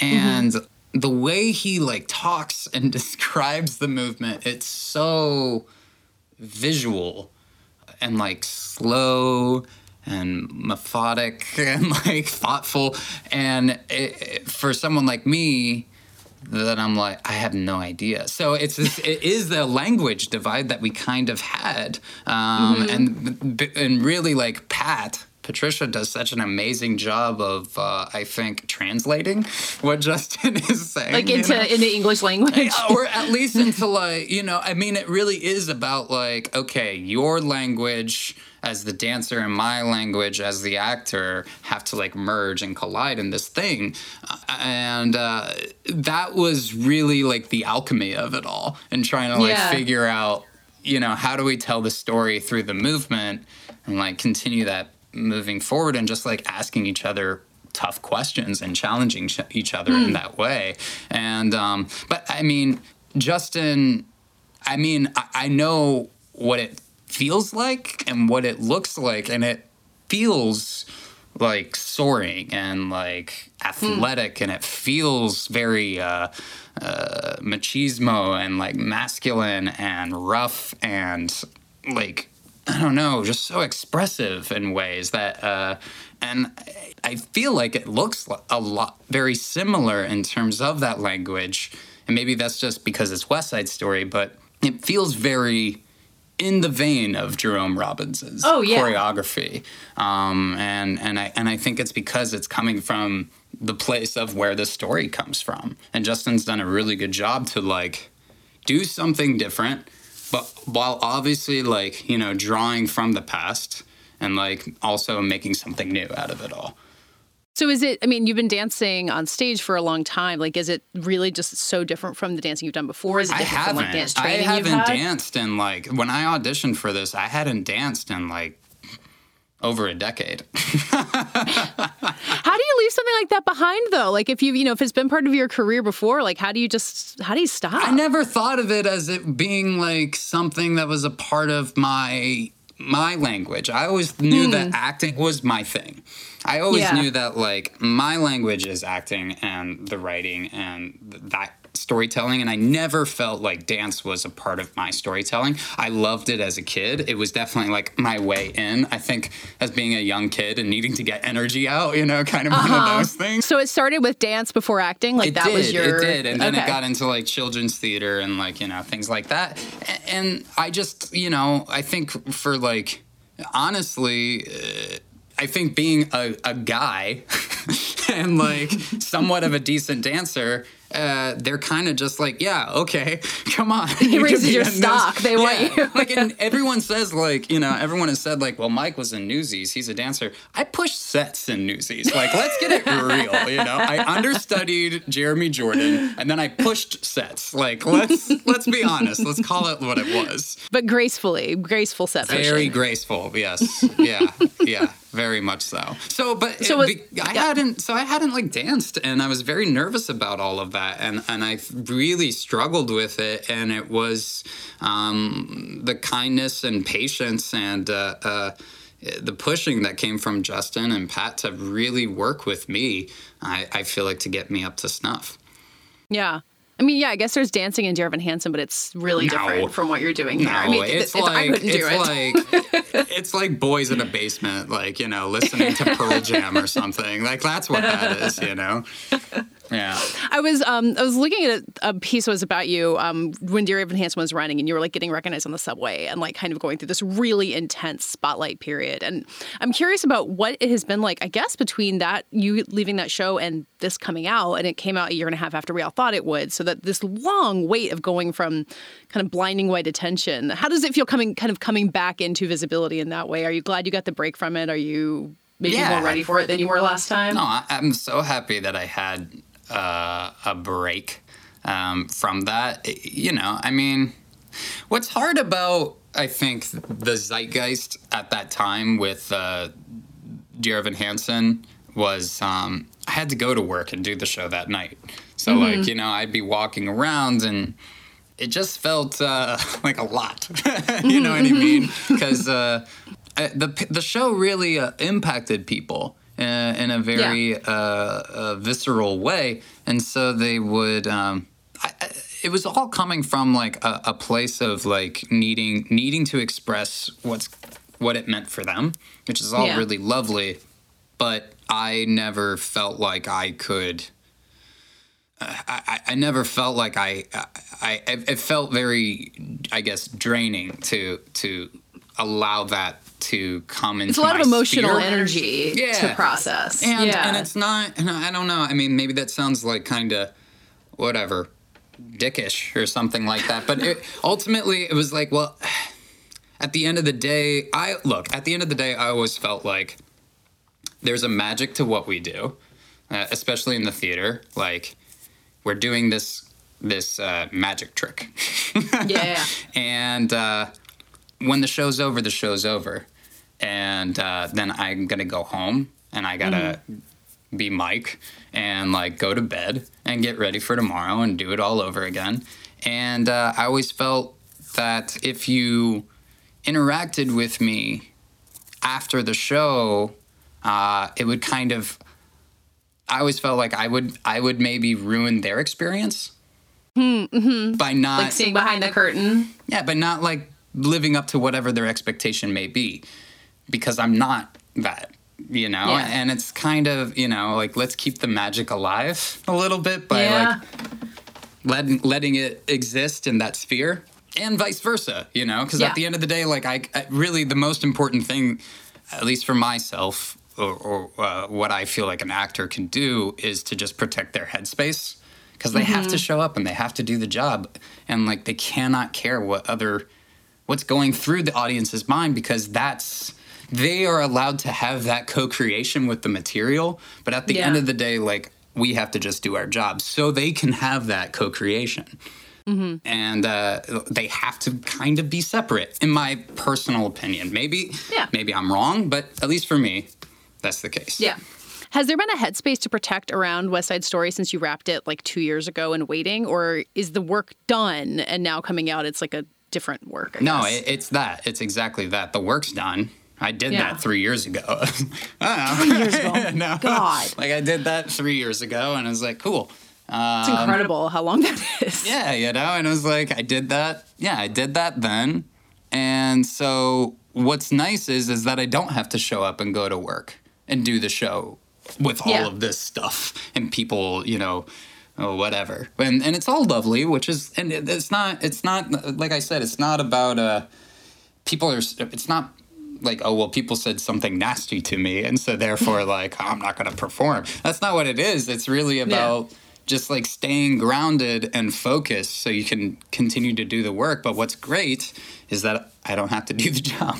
And mm-hmm. the way he like talks and describes the movement, it's so visual and like slow and methodic and like thoughtful. And it, it, for someone like me, that I'm like, I have no idea. So it's this, it is the language divide that we kind of had. Um, mm-hmm. and, and really like Pat, Patricia does such an amazing job of, uh, I think, translating what Justin is saying. Like into you know? into English language. Or at least into like, you know, I mean, it really is about like, okay, your language as the dancer and my language as the actor have to like merge and collide in this thing. And uh, that was really like the alchemy of it all and trying to like yeah. figure out, you know, how do we tell the story through the movement and like continue that moving forward and just like asking each other tough questions and challenging ch- each other mm. in that way. And, um, but I mean, Justin, I mean, I, I know what it feels like and what it looks like, and it feels like soaring and like athletic mm. and it feels very uh, uh, machismo and like masculine and rough and like, I don't know, just so expressive in ways that uh, and I feel like it looks a lot very similar in terms of that language, and maybe that's just because it's West Side Story, but it feels very in the vein of Jerome Robbins's oh, yeah. choreography, um, and and I and I think it's because it's coming from the place of where the story comes from, and Justin's done a really good job to like do something different, but while obviously like you know drawing from the past and like also making something new out of it all. So is it, I mean, you've been dancing on stage for a long time. Like, is it really just so different from the dancing you've done before? Is it different I haven't. From, like, dance training you've had? I haven't danced in, like, when I auditioned for this, I hadn't danced in, like, over a decade. How do you leave something like that behind, though? Like, if you, you know, if it's been part of your career before, like, how do you just, how do you stop? I never thought of it as it being, like, something that was a part of my... my language. I always knew mm. that acting was my thing. I always yeah. knew that, like, my language is acting and the writing and th- that storytelling, and I never felt like dance was a part of my storytelling. I loved it as a kid. It was definitely, like, my way in. I think as being a young kid and needing to get energy out, you know, kind of uh-huh. one of those things. So it started with dance before acting? Like, it that did. was your... It did, and then okay. it got into, like, children's theater and, like, you know, things like that. And I just, you know, I think for, like, honestly... Uh, I think being a, a guy and, like, somewhat of a decent dancer, uh, they're kind of just like, yeah, okay, come on. He raises your stock. News- they yeah. want you. Like, and everyone says, like, you know, everyone has said, like, well, Mike was in Newsies. He's a dancer. I pushed sets in Newsies. Like, let's get it real, you know? I understudied Jeremy Jordan, and then I pushed sets. Like, let's let's be honest. Let's call it what it was. But gracefully. Graceful set pushing. Very graceful, yes. Yeah, yeah. Very much so. So, but so was, it, I yeah. hadn't. So I hadn't like danced, and I was very nervous about all of that, and and I really struggled with it. And it was um, the kindness and patience and uh, uh, the pushing that came from Justin and Pat to really work with me. I, I feel like to get me up to snuff. Yeah. I mean, yeah, I guess there's dancing in Dear Evan Hansen, but it's really no, different from what you're doing there. No, I mean, it's, it's like, I couldn't do it's it. Like, it's like boys in a basement, like, you know, listening to Pearl Jam or something. Like, that's what that is, you know? Yeah. I was um, I was looking at a, a piece that was about you um, when Dear Evan Hansen was running, and you were, like, getting recognized on the subway and, like, kind of going through this really intense spotlight period. And I'm curious about what it has been like, I guess, between that, you leaving that show and this coming out, and it came out a year and a half after we all thought it would. So that this long wait of going from kind of blinding white attention, how does it feel coming kind of coming back into visibility in that way? Are you glad you got the break from it? Are you maybe yeah, more ready for it than you were last time? No, I, I'm so happy that I had uh, a break um, from that. You know, I mean, what's hard about, I think, the zeitgeist at that time with uh, Dear Evan Hansen was um, I had to go to work and do the show that night. So, mm-hmm. like, you know, I'd be walking around, and it just felt uh, like a lot, you know what I mean? Because uh, the the show really uh, impacted people uh, in a very yeah. uh, uh, visceral way, and so they would. Um, I, I, it was all coming from like a, a place of like needing needing to express what's what it meant for them, which is all yeah. really lovely, but I never felt like I could. I, I never felt like I, I, it felt very, I guess, draining to to allow that to come into. It's a lot of emotional sphere. energy yeah. to process, and yeah. and it's not. And I don't know. I mean, maybe that sounds like kind of whatever, dickish or something like that. But it, ultimately, it was like, well, at the end of the day, I look. At the end of the day, I always felt like there's a magic to what we do, uh, especially in the theater, like. We're doing this this uh, magic trick. yeah. And uh, when the show's over, the show's over. And uh, then I'm going to go home, and I got to mm-hmm. be Mike and, like, go to bed and get ready for tomorrow and do it all over again. And uh, I always felt that if you interacted with me after the show, uh, it would kind of... I always felt like I would I would maybe ruin their experience mm-hmm. by not... Like seeing behind the curtain? Yeah, by not, like, living up to whatever their expectation may be. Because I'm not that, you know? Yeah. And it's kind of, you know, like, let's keep the magic alive a little bit by, yeah. like, letting, letting it exist in that sphere. And vice versa, you know? Because yeah. at the end of the day, like, I, I really the most important thing, at least for myself... or, or uh, what I feel like an actor can do is to just protect their headspace because they mm-hmm. have to show up and they have to do the job. And, like, they cannot care what other what's going through the audience's mind because that's they are allowed to have that co-creation with the material. But at the yeah. end of the day, like, we have to just do our job so they can have that co-creation. Mm-hmm. And uh, they have to kind of be separate, in my personal opinion. Maybe, yeah. maybe I'm wrong, but at least for me, that's the case. Yeah. Has there been a headspace to protect around West Side Story since you wrapped it like two years ago and waiting? Or is the work done and now coming out it's like a different work? I no, guess? It, it's that. It's exactly that. The work's done. I did yeah. that three years ago. I don't know. Three years ago. no. God. Like I did that three years ago and I was like, cool. Um, it's incredible how long that is. Yeah, you know? And I was like, I did that. Yeah, I did that then. And so what's nice is, is that I don't have to show up and go to work. And do the show with all yeah. of this stuff and people, you know, oh, whatever. And and it's all lovely, which is and it, it's not it's not like I said, it's not about uh people are it's not like, oh, well, people said something nasty to me. And so therefore, like, I'm not going to perform. That's not what it is. It's really about yeah. just like staying grounded and focused so you can continue to do the work. But what's great is that I don't have to do the job.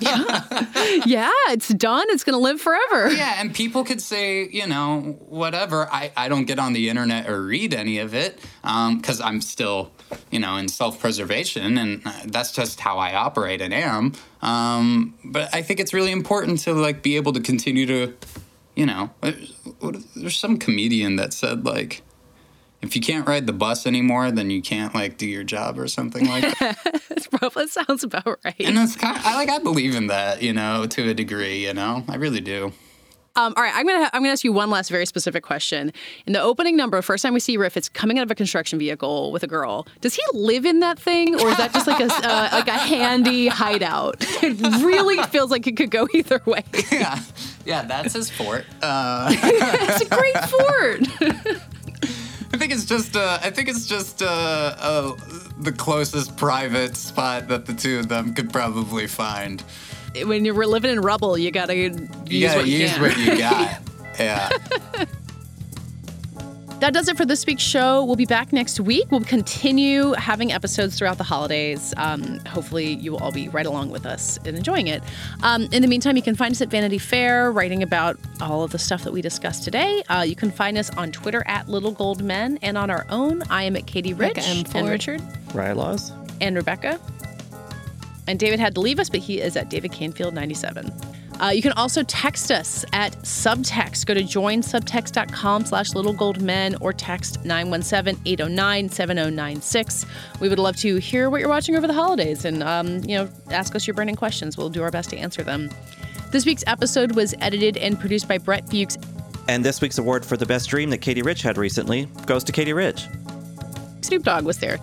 yeah. yeah, it's done. It's going to live forever. Yeah, and people could say, you know, whatever. I, I don't get on the internet or read any of it because um, I'm still, you know, in self-preservation. And that's just how I operate and am. Um, but I think it's really important to, like, be able to continue to... You know, there's some comedian that said, like, if you can't ride the bus anymore, then you can't, like, do your job or something like that. That sounds about right. And it's kind of, I, like, I believe in that, you know, to a degree, you know. I really do. Um, all right, I'm gonna I'm gonna ask you one last very specific question. In the opening number, first time we see Riff, it's coming out of a construction vehicle with a girl. Does he live in that thing, or is that just like a uh, like a handy hideout? It really feels like it could go either way. Yeah, yeah, that's his fort. Uh. It's a great fort. I think it's just uh, I think it's just uh, uh, the closest private spot that the two of them could probably find. When you're living in rubble, you gotta use yeah, what you use can. what you got. Yeah. That does it for this week's show. We'll be back next week. We'll continue having episodes throughout the holidays. Um, hopefully, you will all be right along with us and enjoying it. Um, in the meantime, you can find us at Vanity Fair, writing about all of the stuff that we discussed today. Uh, you can find us on Twitter at Little Gold Men and on our own. I am at Katie Rich and Richard Rylaws and Rebecca. And David had to leave us, but he is at David Canfield ninety-seven. Uh, you can also text us at Subtext. Go to join subtext dot com slash littlegoldmen or text nine one seven, eight oh nine, seven oh nine six. We would love to hear what you're watching over the holidays and, um, you know, ask us your burning questions. We'll do our best to answer them. This week's episode was edited and produced by Brett Fuchs. And this week's award for the best dream that Katie Rich had recently goes to Katie Rich. Snoop Dogg was there.